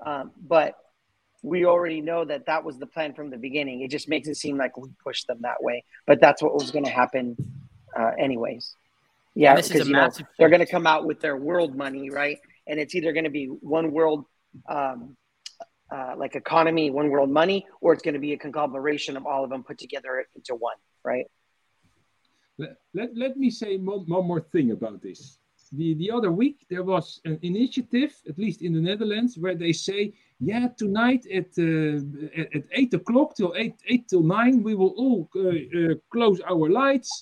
Um, but we already know that that was the plan from the beginning. It just makes it seem like we pushed them that way. But that's what was going to happen uh, anyways. Yeah, because you know, they're going to come out with their world money, right? And it's either going to be one world, um, uh, like economy, one world money, or it's going to be a conglomeration of all of them put together into one, right? Let, let, let me say one, one more thing about this. The, the other week, there was an initiative, at least in the Netherlands, where they say, yeah, tonight at uh, at, at eight o'clock till eight, eight till nine, we will all uh, uh, close our lights.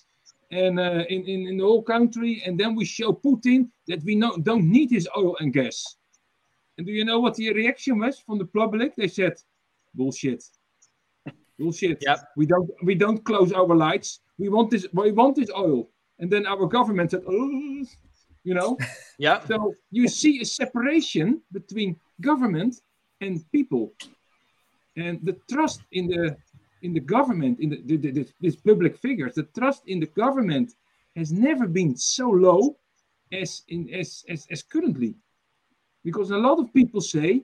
And uh, in, in, in the whole country, and then we show Putin that we no, don't need his oil and gas. And do you know what the reaction was from the public? They said, bullshit. Bullshit. Yep. We don't we don't close our lights. We want this we want this oil. And then our government said, oh, you know. Yeah. So you see a separation between government and people. And the trust in the in the government, in the, the, the, the these public figures, the trust in the government has never been so low as in as, as as currently. Because a lot of people say,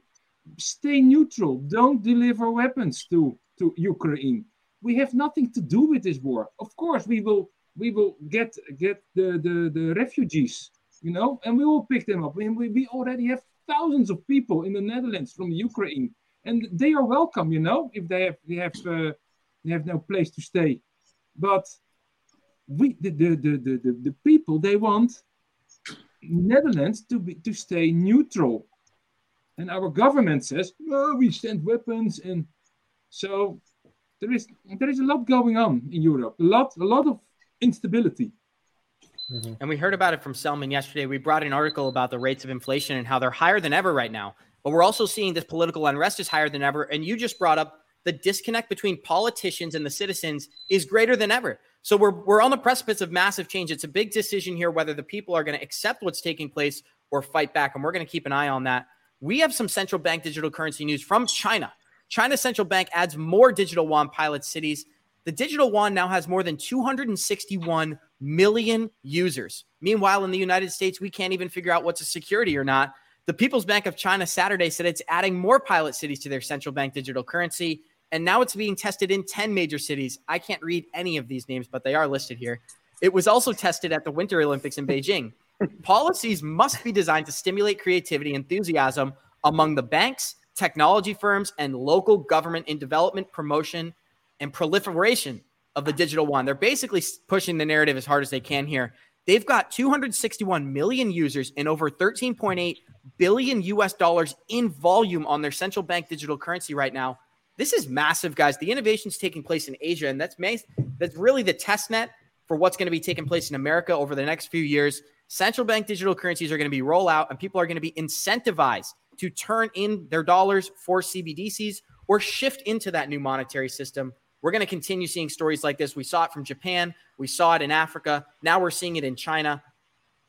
stay neutral, don't deliver weapons to to Ukraine. We have nothing to do with this war. Of course, we will we will get get the, the, the refugees, you know, and we will pick them up. We, we already have thousands of people in the Netherlands from Ukraine, and they are welcome, you know, if they have they have uh, they have no place to stay. But we the the the the, the people, they want Netherlands to be to stay neutral, and our government says, oh, we send weapons. And so there is there is a lot going on in Europe, a lot a lot of instability. Mm-hmm. And we heard about it from Selman yesterday. We brought an article about the rates of inflation and how they're higher than ever right now. But we're also seeing this political unrest is higher than ever. And you just brought up the disconnect between politicians and the citizens is greater than ever. So we're we're on the precipice of massive change. It's a big decision here whether the people are going to accept what's taking place or fight back. And we're going to keep an eye on that. We have some central bank digital currency news from China. China's central bank adds more digital yuan pilot cities. The digital yuan now has more than two hundred sixty-one million users. Meanwhile, in the United States, we can't even figure out what's a security or not. The People's Bank of China Saturday said it's adding more pilot cities to their central bank digital currency, and now it's being tested in ten major cities. I can't read any of these names, but they are listed here. It was also tested at the Winter Olympics in Beijing. Policies must be designed to stimulate creativity and enthusiasm among the banks, technology firms, and local government in development, promotion, and proliferation of the digital yuan. They're basically pushing the narrative as hard as they can here. They've got two hundred sixty-one million users and over thirteen point eight billion U S dollars in volume on their central bank digital currency right now. This is massive, guys. The innovation's taking place in Asia, and that's ma- that's really the test net for what's going to be taking place in America over the next few years. Central bank digital currencies are going to be rolled out, and people are going to be incentivized to turn in their dollars for C B D Cs or shift into that new monetary system. We're going to continue seeing stories like this. We saw it from Japan. We saw it in Africa. Now we're seeing it in China.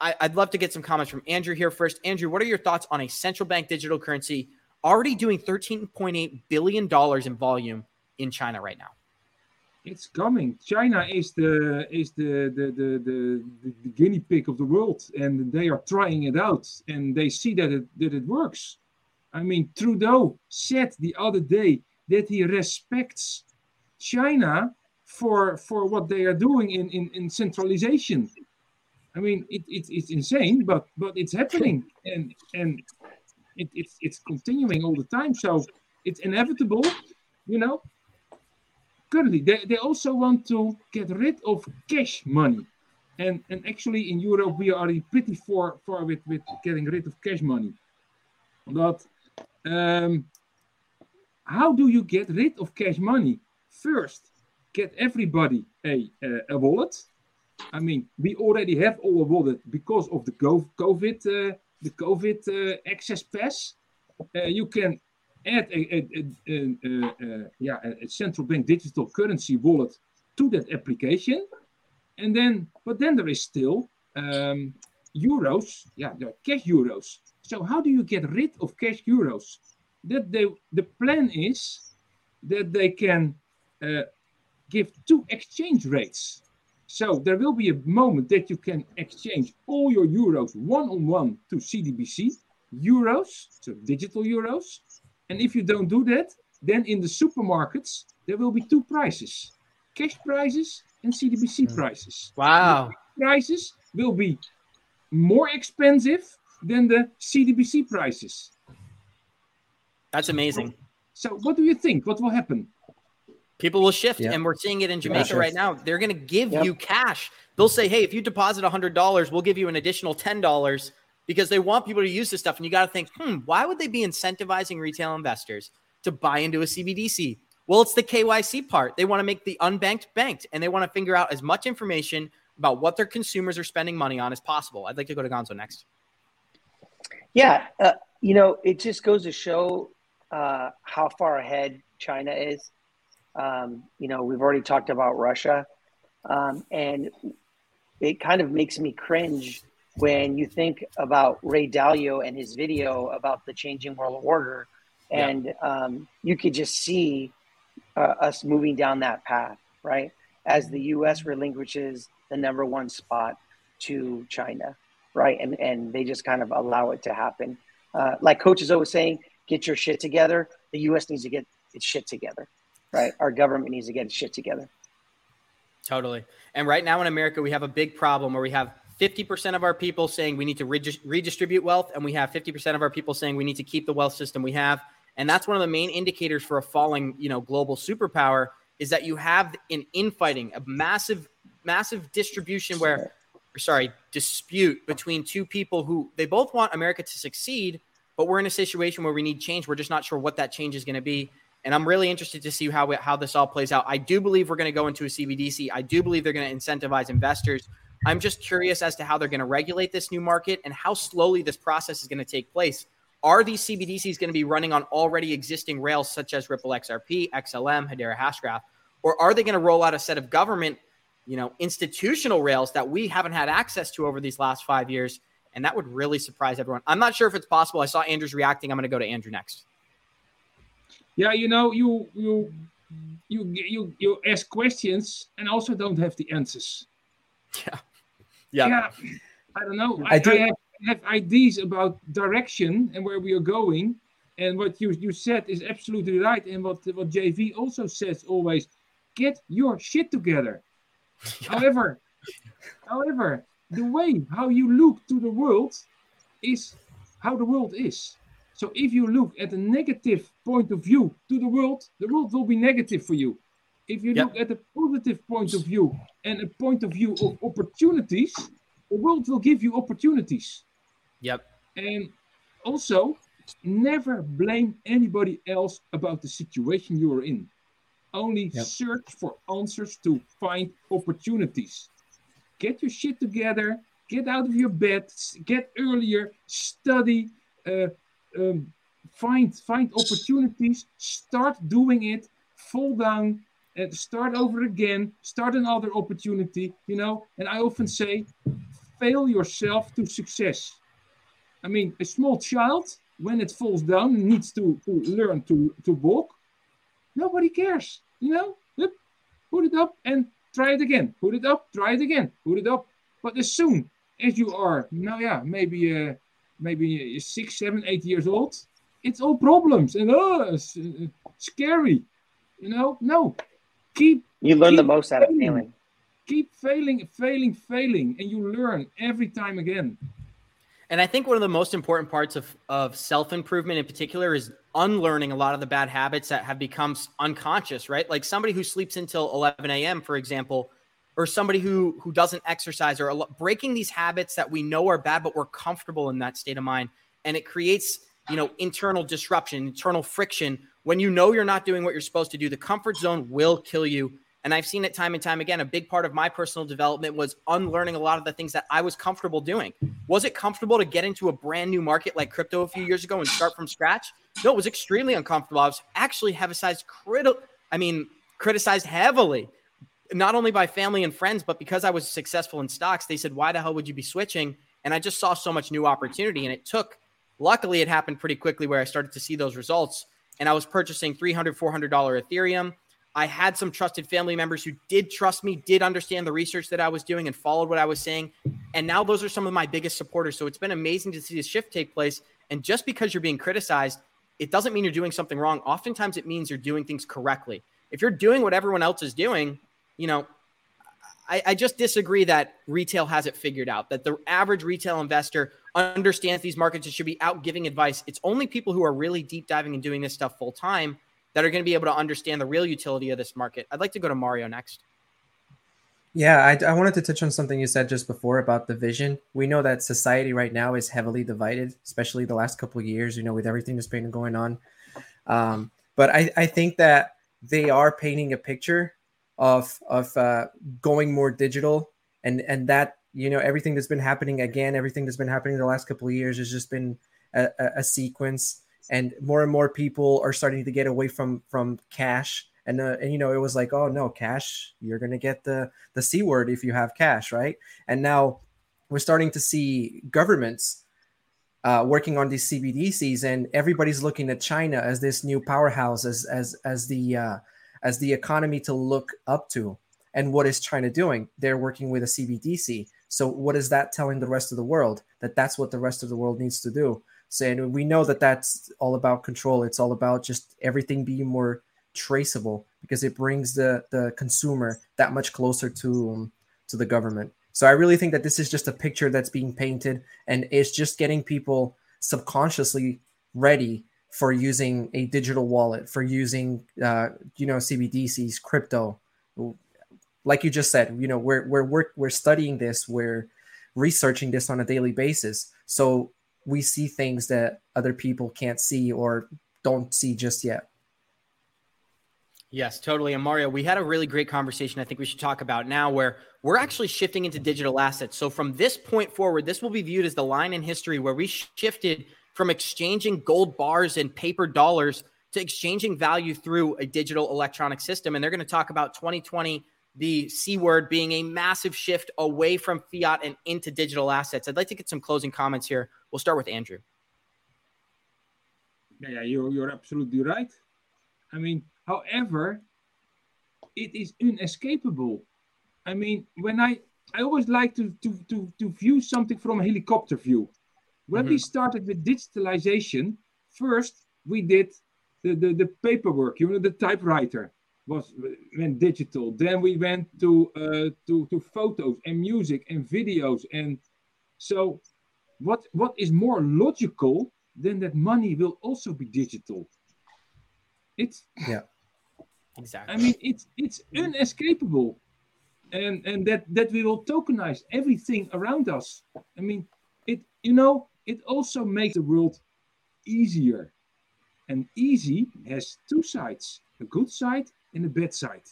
I, I'd love to get some comments from Andrew here first. Andrew, what are your thoughts on a central bank digital currency already doing thirteen point eight billion dollars in volume in China right now? It's coming. China is the is the the, the, the, the, the guinea pig of the world, and they are trying it out, and they see that it, that it works. I mean, Trudeau said the other day that he respects China for for what they are doing in, in, in centralization. I mean, it, it it's insane, but but it's happening, and and it, it's it's continuing all the time. So it's inevitable, you know. Currently, they, they also want to get rid of cash money, and and actually in Europe we are already pretty far far with, with getting rid of cash money. But um, how do you get rid of cash money? First, get everybody a, uh, a wallet. I mean, we already have all a wallet because of the COVID, uh, the COVID uh, access pass. Uh, you can add a, a, a, a, a, a, yeah, a central bank digital currency wallet to that application, and then, but then there is still um, euros, yeah, there are cash euros. So how do you get rid of cash euros? That they, the plan is that they can Uh, give two exchange rates. So there will be a moment that you can exchange all your euros one-on-one to C D B C, euros, so digital euros. And if you don't do that, then in the supermarkets, there will be two prices, cash prices and C D B C prices. Wow. The prices will be more expensive than the C D B C prices. That's amazing. So what do you think? What will happen? People will shift, yep. And we're seeing it in Jamaica yeah, right now. They're going to give yep. you cash. They'll say, hey, if you deposit one hundred dollars, we'll give you an additional ten dollars, because they want people to use this stuff. And you got to think, hmm, why would they be incentivizing retail investors to buy into a C B D C? Well, it's the K Y C part. They want to make the unbanked banked, and they want to figure out as much information about what their consumers are spending money on as possible. I'd like to go to Gonzo next. Yeah, uh, you know, it just goes to show uh, how far ahead China is. Um, you know, we've already talked about Russia, um, and it kind of makes me cringe when you think about Ray Dalio and his video about the changing world order, and yeah. um, you could just see uh, us moving down that path, right? As the U S relinquishes the number one spot to China, right? And and they just kind of allow it to happen. Uh, like Coach is always saying, get your shit together. The U S needs to get its shit together, right? Our government needs to get its shit together. Totally. And right now in America, we have a big problem where we have fifty percent of our people saying we need to re- redistribute wealth, and we have fifty percent of our people saying we need to keep the wealth system we have. And that's one of the main indicators for a falling, you know, global superpower, is that you have an infighting, a massive, massive distribution where, or sorry, dispute between two people who they both want America to succeed, but we're in a situation where we need change. We're just not sure what that change is going to be. And I'm really interested to see how we, how this all plays out. I do believe we're going to go into a C B D C. I do believe they're going to incentivize investors. I'm just curious as to how they're going to regulate this new market and how slowly this process is going to take place. Are these C B D Cs going to be running on already existing rails such as Ripple X R P, X L M, Hedera Hashgraph, or are they going to roll out a set of government, you know, institutional rails that we haven't had access to over these last five years? And that would really surprise everyone. I'm not sure if it's possible. I saw Andrew's reacting. I'm going to go to Andrew next. Yeah, you know, you you you you you ask questions and also don't have the answers. Yeah, yeah. yeah. I don't know. I, I, do. I have, have ideas about direction and where we are going. And what you, you said is absolutely right. And what what J V also says always, get your shit together. Yeah. However, however, the way how you look to the world is how the world is. So if you look at a negative point of view to the world, the world will be negative for you. If you yep. look at a positive point of view and a point of view of opportunities, the world will give you opportunities. Yep. And also, never blame anybody else about the situation you are in. Only yep. search for answers to find opportunities. Get your shit together. Get out of your bed. Get earlier. Study. Uh, Um, find find opportunities, start doing it, fall down, and start over again, start another opportunity, you know. And I often say, fail yourself to success. I mean, a small child, when it falls down, needs to, to learn to, to walk. Nobody cares, you know. Yep. Put it up and try it again. Put it up, try it again. Put it up. But as soon as you are, now, yeah, maybe... Uh, maybe six, seven, eight years old, it's all problems and oh, it's, uh, scary, you know? No, keep- You learn keep the most failing. out of failing. Keep failing, failing, failing, and you learn every time again. And I think one of the most important parts of, of self-improvement in particular is unlearning a lot of the bad habits that have become unconscious, right? Like somebody who sleeps until eleven a.m., for example, or somebody who who doesn't exercise, or al- breaking these habits that we know are bad, but we're comfortable in that state of mind. And it creates, you know, internal disruption, internal friction. When you know you're not doing what you're supposed to do, the comfort zone will kill you. And I've seen it time and time again. A big part of my personal development was unlearning a lot of the things that I was comfortable doing. Was it comfortable to get into a brand new market like crypto a few years ago and start from scratch? No, it was extremely uncomfortable. I was actually heavily criti- I mean, criticized heavily. Not only by family and friends, but because I was successful in stocks, they said, why the hell would you be switching? And I just saw so much new opportunity. And it took, luckily it happened pretty quickly where I started to see those results. And I was purchasing three hundred dollars, four hundred dollars Ethereum. I had some trusted family members who did trust me, did understand the research that I was doing and followed what I was saying. And now those are some of my biggest supporters. So it's been amazing to see this shift take place. And just because you're being criticized, it doesn't mean you're doing something wrong. Oftentimes it means you're doing things correctly. If you're doing what everyone else is doing, you know, I, I just disagree that retail has it figured out, that the average retail investor understands these markets and should be out giving advice. It's only people who are really deep diving and doing this stuff full time that are going to be able to understand the real utility of this market. I'd like to go to Mario next. Yeah, I, I wanted to touch on something you said just before about the vision. We know that society right now is heavily divided, especially the last couple of years, you know, with everything that's been going on. Um, but I, I think that they are painting a picture of of uh, going more digital, and and that, you know, everything that's been happening again, everything that's been happening the last couple of years has just been a, a sequence, and more and more people are starting to get away from from cash And, uh, and you know, it was like, oh, no, cash, you're going to get the, the C word if you have cash, right? And now we're starting to see governments uh, working on these C B D Cs, and everybody's looking at China as this new powerhouse, as as as the uh, as the economy to look up to. And what is China doing? They're working with a C B D C. So what is that telling the rest of the world? That that's what the rest of the world needs to do. So, and we know that that's all about control. It's all about just everything being more traceable, because it brings the, the consumer that much closer to um, to the government. So I really think that this is just a picture that's being painted, and it's just getting people subconsciously ready for using a digital wallet, for using uh, you know C B D Cs, crypto. Like you just said, you know, we're we're we're we're studying this, we're researching this on a daily basis. So we see things that other people can't see or don't see just yet. Yes, totally. And Mario, we had a really great conversation I think we should talk about now, where we're actually shifting into digital assets. So from this point forward, this will be viewed as the line in history where we shifted from exchanging gold bars and paper dollars to exchanging value through a digital electronic system. And they're going to talk about twenty twenty, the C word being a massive shift away from fiat and into digital assets. I'd like to get some closing comments here. We'll start with Andrew. Yeah, you're, you're absolutely right. I mean, however, it is inescapable. I mean, when I, I always like to, to, to, to view something from a helicopter view. When mm-hmm. we started with digitalization, first we did the, the, the paperwork, you know, the typewriter. Was went digital. Then we went to uh, to to photos and music and videos. And so, what what is more logical than that money will also be digital? It's yeah, exactly. I mean, it's it's inescapable, and and that that we will tokenize everything around us. I mean, it you know it also makes the world easier, and easy has two sides: a good side. In the bedside,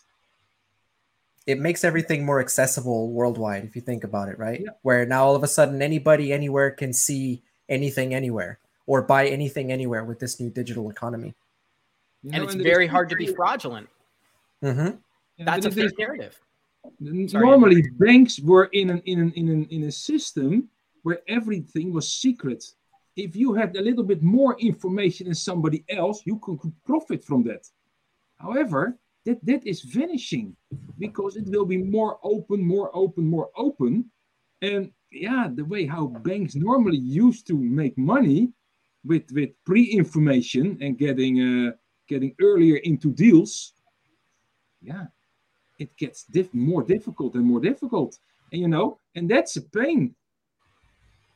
it makes everything more accessible worldwide, if you think about it, right? Yeah. Where now all of a sudden anybody anywhere can see anything anywhere or buy anything anywhere with this new digital economy. You know, and it's and very hard to be fraudulent. Mm-hmm. Yeah, That's a fake narrative. Sorry, normally, banks were in an, in an, in an, in a system where everything was secret. If you had a little bit more information than somebody else, you could, could profit from that. However, That, that is vanishing, because it will be more open, more open, more open. And yeah, the way how banks normally used to make money with, with pre-information and getting uh, getting earlier into deals, yeah, it gets diff- more difficult and more difficult. And, you know, and that's a pain.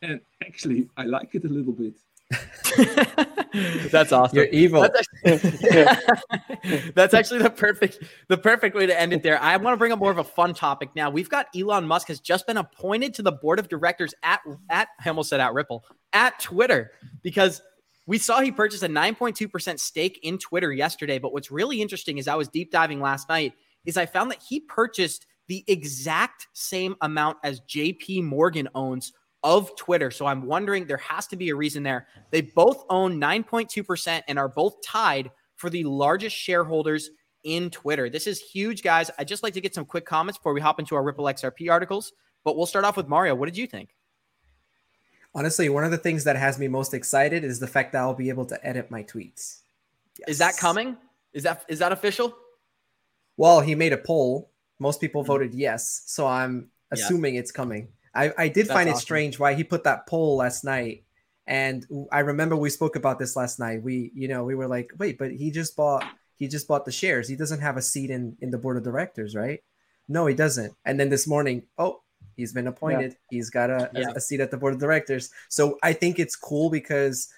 And actually, I like it a little bit. That's awesome. You're evil. That's actually, that's actually the perfect the perfect way to end it there. I want to bring up more of a fun topic now. We've got Elon Musk has just been appointed to the board of directors at at I almost said at Ripple at Twitter, because we saw he purchased a nine point two percent stake in Twitter yesterday. But what's really interesting is I was deep diving last night is I found that he purchased the exact same amount as J P Morgan owns of Twitter. So I'm wondering, there has to be a reason there. They both own nine point two percent and are both tied for the largest shareholders in Twitter. This is huge, guys. I'd just like to get some quick comments before we hop into our Ripple X R P articles, but we'll start off with Mario. What did you think? Honestly, one of the things that has me most excited is the fact that I'll be able to edit my tweets. Yes. Is that coming? Is that is that official? Well, he made a poll. Most people mm-hmm. voted yes. So I'm assuming yeah. it's coming. I, I did That's find it awesome. strange why he put that poll last night. And I remember we spoke about this last night. We, you know, we were like, wait, but he just bought, he just bought the shares. He doesn't have a seat in, in the board of directors, right? No, he doesn't. And then this morning, oh, he's been appointed. Yeah. He's got a, yeah. a seat at the board of directors. So I think it's cool, because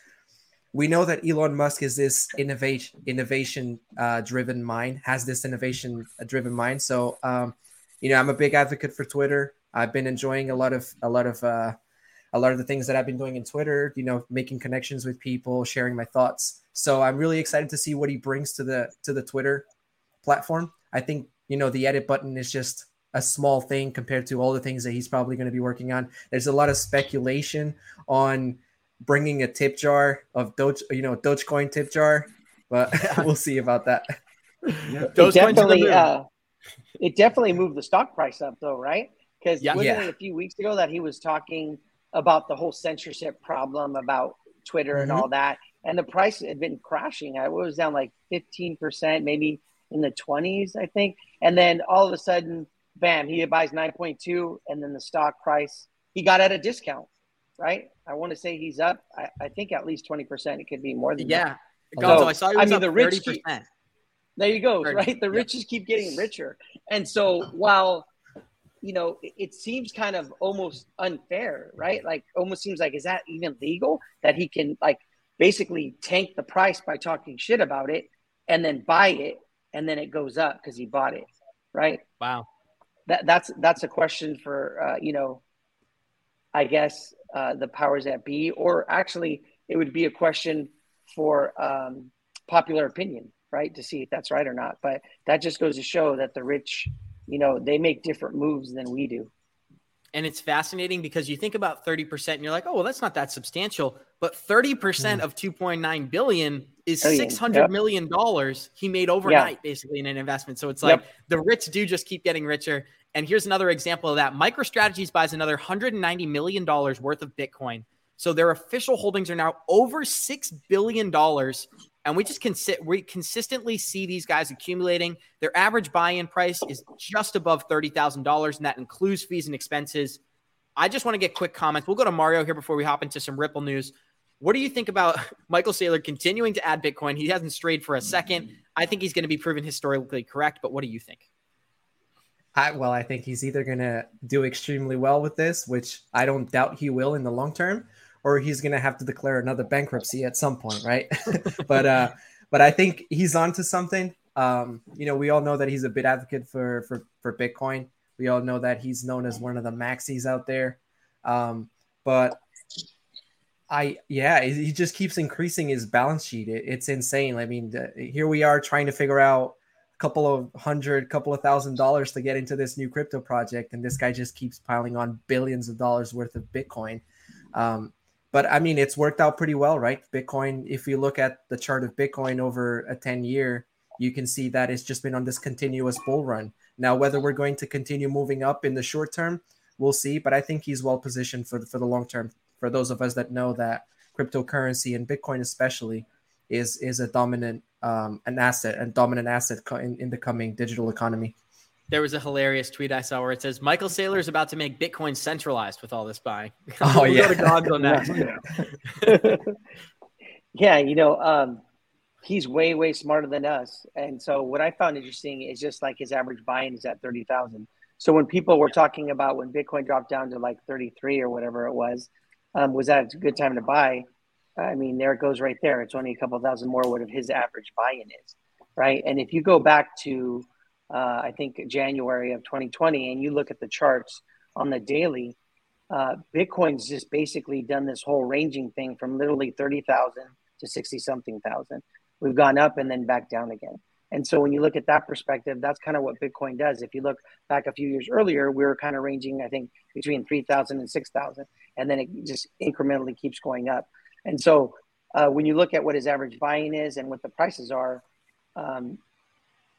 we know that Elon Musk is this innovation, innovation uh, driven mind, has this innovation driven mind. So, um, you know, I'm a big advocate for Twitter. I've been enjoying a lot of a lot of uh, a lot of the things that I've been doing in Twitter, you know, making connections with people, sharing my thoughts. So I'm really excited to see what he brings to the to the Twitter platform. I think, you know, the edit button is just a small thing compared to all the things that he's probably going to be working on. There's a lot of speculation on bringing a tip jar of Doge, you know, Dogecoin tip jar, but we'll see about that. Yeah. It definitely, uh, it definitely moved the stock price up, though, right? Because yeah. wasn't yeah. it a few weeks ago that he was talking about the whole censorship problem about Twitter mm-hmm. and all that, and the price had been crashing. It was down like fifteen percent, maybe in the twenties, I think. And then all of a sudden, bam, he buys nine point two, and then the stock price, he got at a discount, right? I want to say he's up, I, I think at least twenty percent. It could be more than yeah. that. Gonzo, so, I saw he was I mean, up the rich thirty percent. Keep, there you go, thirty, right? The rich yeah. just keep getting richer. And so while, you know, it, it seems kind of almost unfair, right? Like almost seems like, is that even legal? That he can like basically tank the price by talking shit about it and then buy it, and then it goes up because he bought it, right? Wow. That, that's that's a question for, uh, you know, I guess uh, the powers that be, or actually it would be a question for um, popular opinion, right? To see if that's right or not. But that just goes to show that the rich, you know, they make different moves than we do. And it's fascinating because you think about thirty percent and you're like, oh, well, that's not that substantial. But thirty percent mm. of two point nine billion dollars is billion. six hundred yep. million dollars he made overnight, yeah. basically, in an investment. So it's like yep. the rich do just keep getting richer. And here's another example of that. MicroStrategies buys another one hundred ninety million dollars worth of Bitcoin. So their official holdings are now over six billion dollars. And we just consi- we consistently see these guys accumulating. Their average buy-in price is just above thirty thousand dollars, and that includes fees and expenses. I just want to get quick comments. We'll go to Mario here before we hop into some Ripple news. What do you think about Michael Saylor continuing to add Bitcoin? He hasn't strayed for a second. I think he's going to be proven historically correct, but what do you think? I, well, I think he's either going to do extremely well with this, which I don't doubt he will in the long term, or he's going to have to declare another bankruptcy at some point, right? but uh, but I think he's onto something. Um, you know, we all know that he's a big advocate for, for, for Bitcoin. We all know that he's known as one of the maxis out there. Um, but I, yeah, he just keeps increasing his balance sheet. It, it's insane. I mean, the, here we are trying to figure out a couple of hundred, couple of thousand dollars to get into this new crypto project, and this guy just keeps piling on billions of dollars worth of Bitcoin. Um, But I mean, it's worked out pretty well, right? Bitcoin, if you look at the chart of Bitcoin over a ten year, you can see that it's just been on this continuous bull run. Now, whether we're going to continue moving up in the short term, we'll see. But I think he's well positioned for, for the long term. For those of us that know that cryptocurrency and Bitcoin especially is is a dominant um, an asset, a dominant asset in, in the coming digital economy. There was a hilarious tweet I saw where it says, Michael Saylor is about to make Bitcoin centralized with all this buying. Oh, we yeah. Dogs on that. yeah, you know, um, he's way, way smarter than us. And so what I found interesting is just like his average buy-in is at thirty thousand. So when people were talking about when Bitcoin dropped down to like thirty-three or whatever it was, um, was that a good time to buy? I mean, there it goes right there. It's only a couple thousand more what his average buy-in is, right? And if you go back to – Uh, I think January of twenty twenty, and you look at the charts on the daily, uh, Bitcoin's just basically done this whole ranging thing from literally thirty thousand to sixty something thousand. We've gone up and then back down again. And so when you look at that perspective, that's kind of what Bitcoin does. If you look back a few years earlier, we were kind of ranging, I think, between three thousand and six thousand, and then it just incrementally keeps going up. And so uh, when you look at what his average buy-in is and what the prices are, um,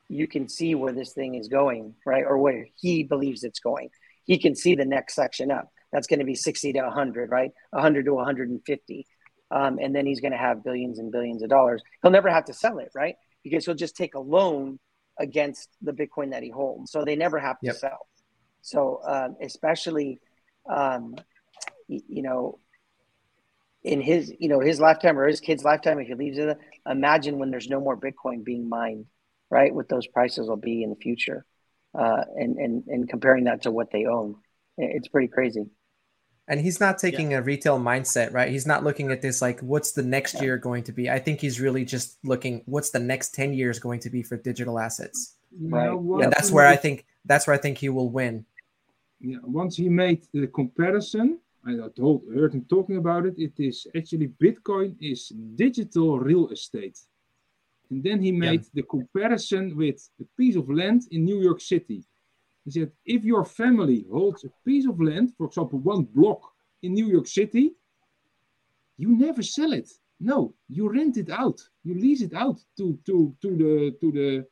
you can see where this thing is going, right? Or where he believes it's going. He can see the next section up. That's going to be sixty to one hundred, right? one hundred to one hundred fifty. Um, and then he's going to have billions and billions of dollars. He'll never have to sell it, right? Because he'll just take a loan against the Bitcoin that he holds. So they never have to yep. sell. So um, especially, um, y- you know, in his, you know, his lifetime or his kid's lifetime, if he leaves it, imagine when there's no more Bitcoin being mined, right? What those prices will be in the future. Uh, and, and, and comparing that to what they own, it's pretty crazy. And he's not taking yeah. a retail mindset, right? He's not looking at this like, what's the next yeah. year going to be? I think he's really just looking, what's the next ten years going to be for digital assets? You right. Know, and that's where I think, that's where I think he will win. Yeah. Once he made the comparison, I told, heard him talking about it. It is actually Bitcoin is digital real estate. And then he made yeah. the comparison with a piece of land in New York City. He said, if your family holds a piece of land, for example, one block in New York City, you never sell it. No, you rent it out. You lease it out to, to, to the to the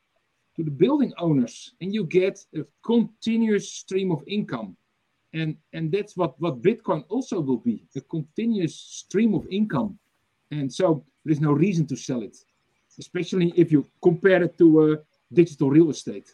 to the building owners, and you get a continuous stream of income. And, and that's what, what Bitcoin also will be, a continuous stream of income. And so there is no reason to sell it, especially if you compare it to uh, digital real estate.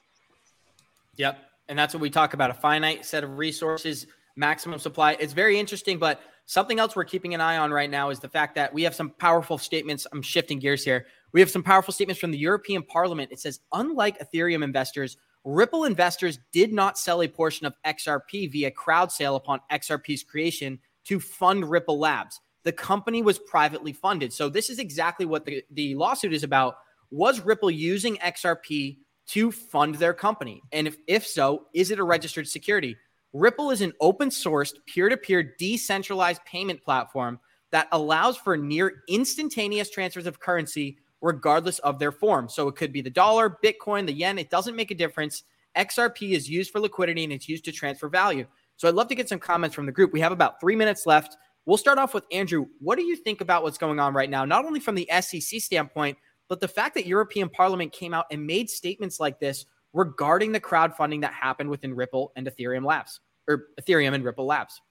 Yep. And that's what we talk about, a finite set of resources, maximum supply. It's very interesting, but something else we're keeping an eye on right now is the fact that we have some powerful statements. I'm shifting gears here. We have some powerful statements from the European Parliament. It says, unlike Ethereum investors, Ripple investors did not sell a portion of X R P via crowd sale upon X R P's creation to fund Ripple Labs. The company was privately funded. So this is exactly what the, the lawsuit is about. Was Ripple using X R P to fund their company? And if, if so, is it a registered security? Ripple is an open-sourced, peer-to-peer, decentralized payment platform that allows for near instantaneous transfers of currency regardless of their form. So it could be the dollar, Bitcoin, the yen. It doesn't make a difference. X R P is used for liquidity and it's used to transfer value. So I'd love to get some comments from the group. We have about three minutes left. We'll start off with Andrew. What do you think about what's going on right now? Not only from the S E C standpoint, but the fact that European Parliament came out and made statements like this regarding the crowdfunding that happened within Ripple and Ethereum Labs, or Ethereum and Ripple Labs.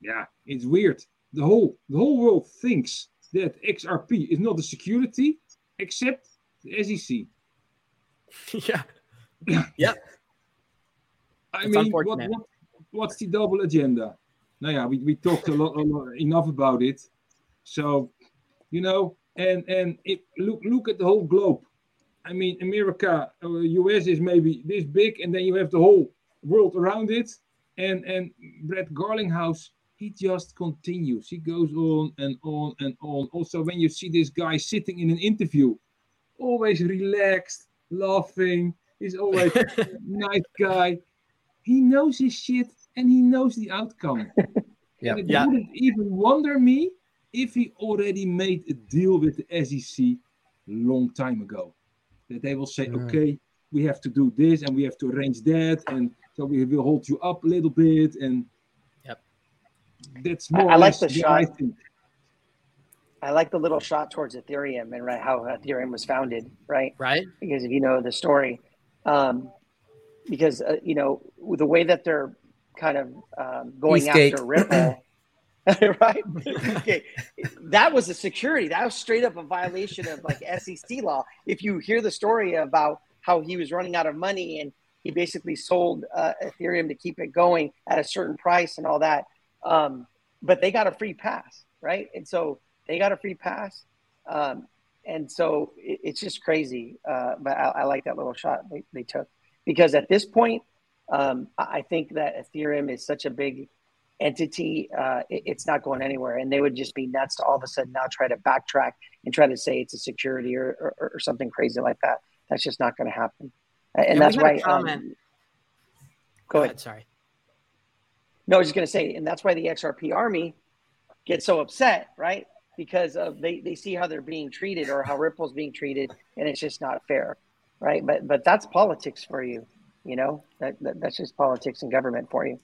Yeah, it's weird. The whole, the whole world thinks that X R P is not a security, except the S E C. Yeah. Yeah. I That's mean, what, what, what's the double agenda? Now, yeah, we, we talked a lot, a lot enough about it. So, you know, and, and it, look, look at the whole globe. I mean, America, uh, U S is maybe this big, and then you have the whole world around it. And, and Brett Garlinghouse, he just continues. He goes on and on and on. Also, when you see this guy sitting in an interview, always relaxed, laughing, he's always a nice guy. He knows his shit, and he knows the outcome. Yeah. And it yeah. wouldn't even wonder me if he already made a deal with the S E C long time ago. That they will say, mm. okay, we have to do this, and we have to arrange that, and so we will hold you up a little bit, and that's more. I, I like the shot. I, I like the little shot towards Ethereum and right, how Ethereum was founded, right? Right. Because if you know the story, um, because uh, you know the way that they're kind of um, going Eastgate. after Ripple, right? Okay, that was a security. That was straight up a violation of like S E C law. If you hear the story about how he was running out of money and he basically sold uh, Ethereum to keep it going at a certain price and all that. Um, but they got a free pass, right? And so they got a free pass. Um, and so it, it's just crazy. Uh, but I, I like that little shot they, they took. Because at this point, um, I think that Ethereum is such a big entity. Uh, it, it's not going anywhere. And they would just be nuts to all of a sudden now try to backtrack and try to say it's a security or, or, or something crazy like that. That's just not going to happen. And, and that's why. Um, go ahead. Sorry. No, I was just going to say, and that's why the X R P army gets so upset, right? Because of they, they see how they're being treated or how Ripple's being treated, and it's just not fair, right? But but that's politics for you, you know? That, that That's just politics and government for you.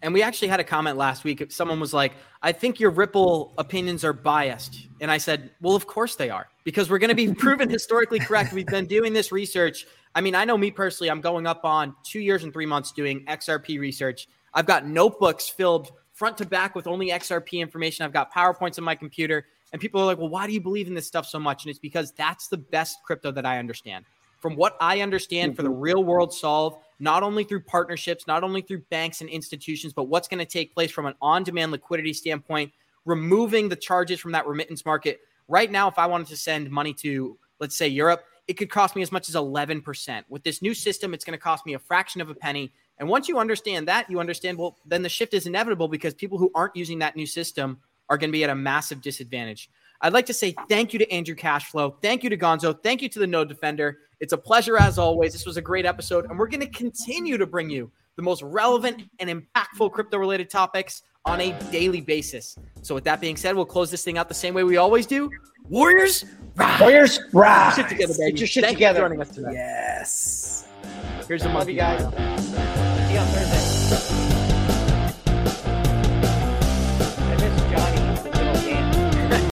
And we actually had a comment last week. Someone was like, I think your Ripple opinions are biased. And I said, well, of course they are, because we're going to be proven historically correct. We've been doing this research. I mean, I know me personally, I'm going up on two years and three months doing X R P research. I've got notebooks filled front to back with only X R P information. I've got PowerPoints on my computer. And people are like, well, why do you believe in this stuff so much? And it's because that's the best crypto that I understand. From what I understand mm-hmm. for the real world solve, not only through partnerships, not only through banks and institutions, but what's going to take place from an on-demand liquidity standpoint, removing the charges from that remittance market. Right now, if I wanted to send money to, let's say, Europe, it could cost me as much as eleven percent. With this new system, it's going to cost me a fraction of a penny. And once you understand that, you understand, well, then the shift is inevitable because people who aren't using that new system are going to be at a massive disadvantage. I'd like to say thank you to Andrew Cashflow. Thank you to Gonzo. Thank you to the Node Defender. It's a pleasure as always. This was a great episode, and we're going to continue to bring you the most relevant and impactful crypto-related topics on a daily basis. So with that being said, we'll close this thing out the same way we always do. Warriors, rise. Warriors, rise. Get your shit together, baby. Get your shit Thank together. You for joining us today. Yes. Here's the money, guys. See you on Thursday.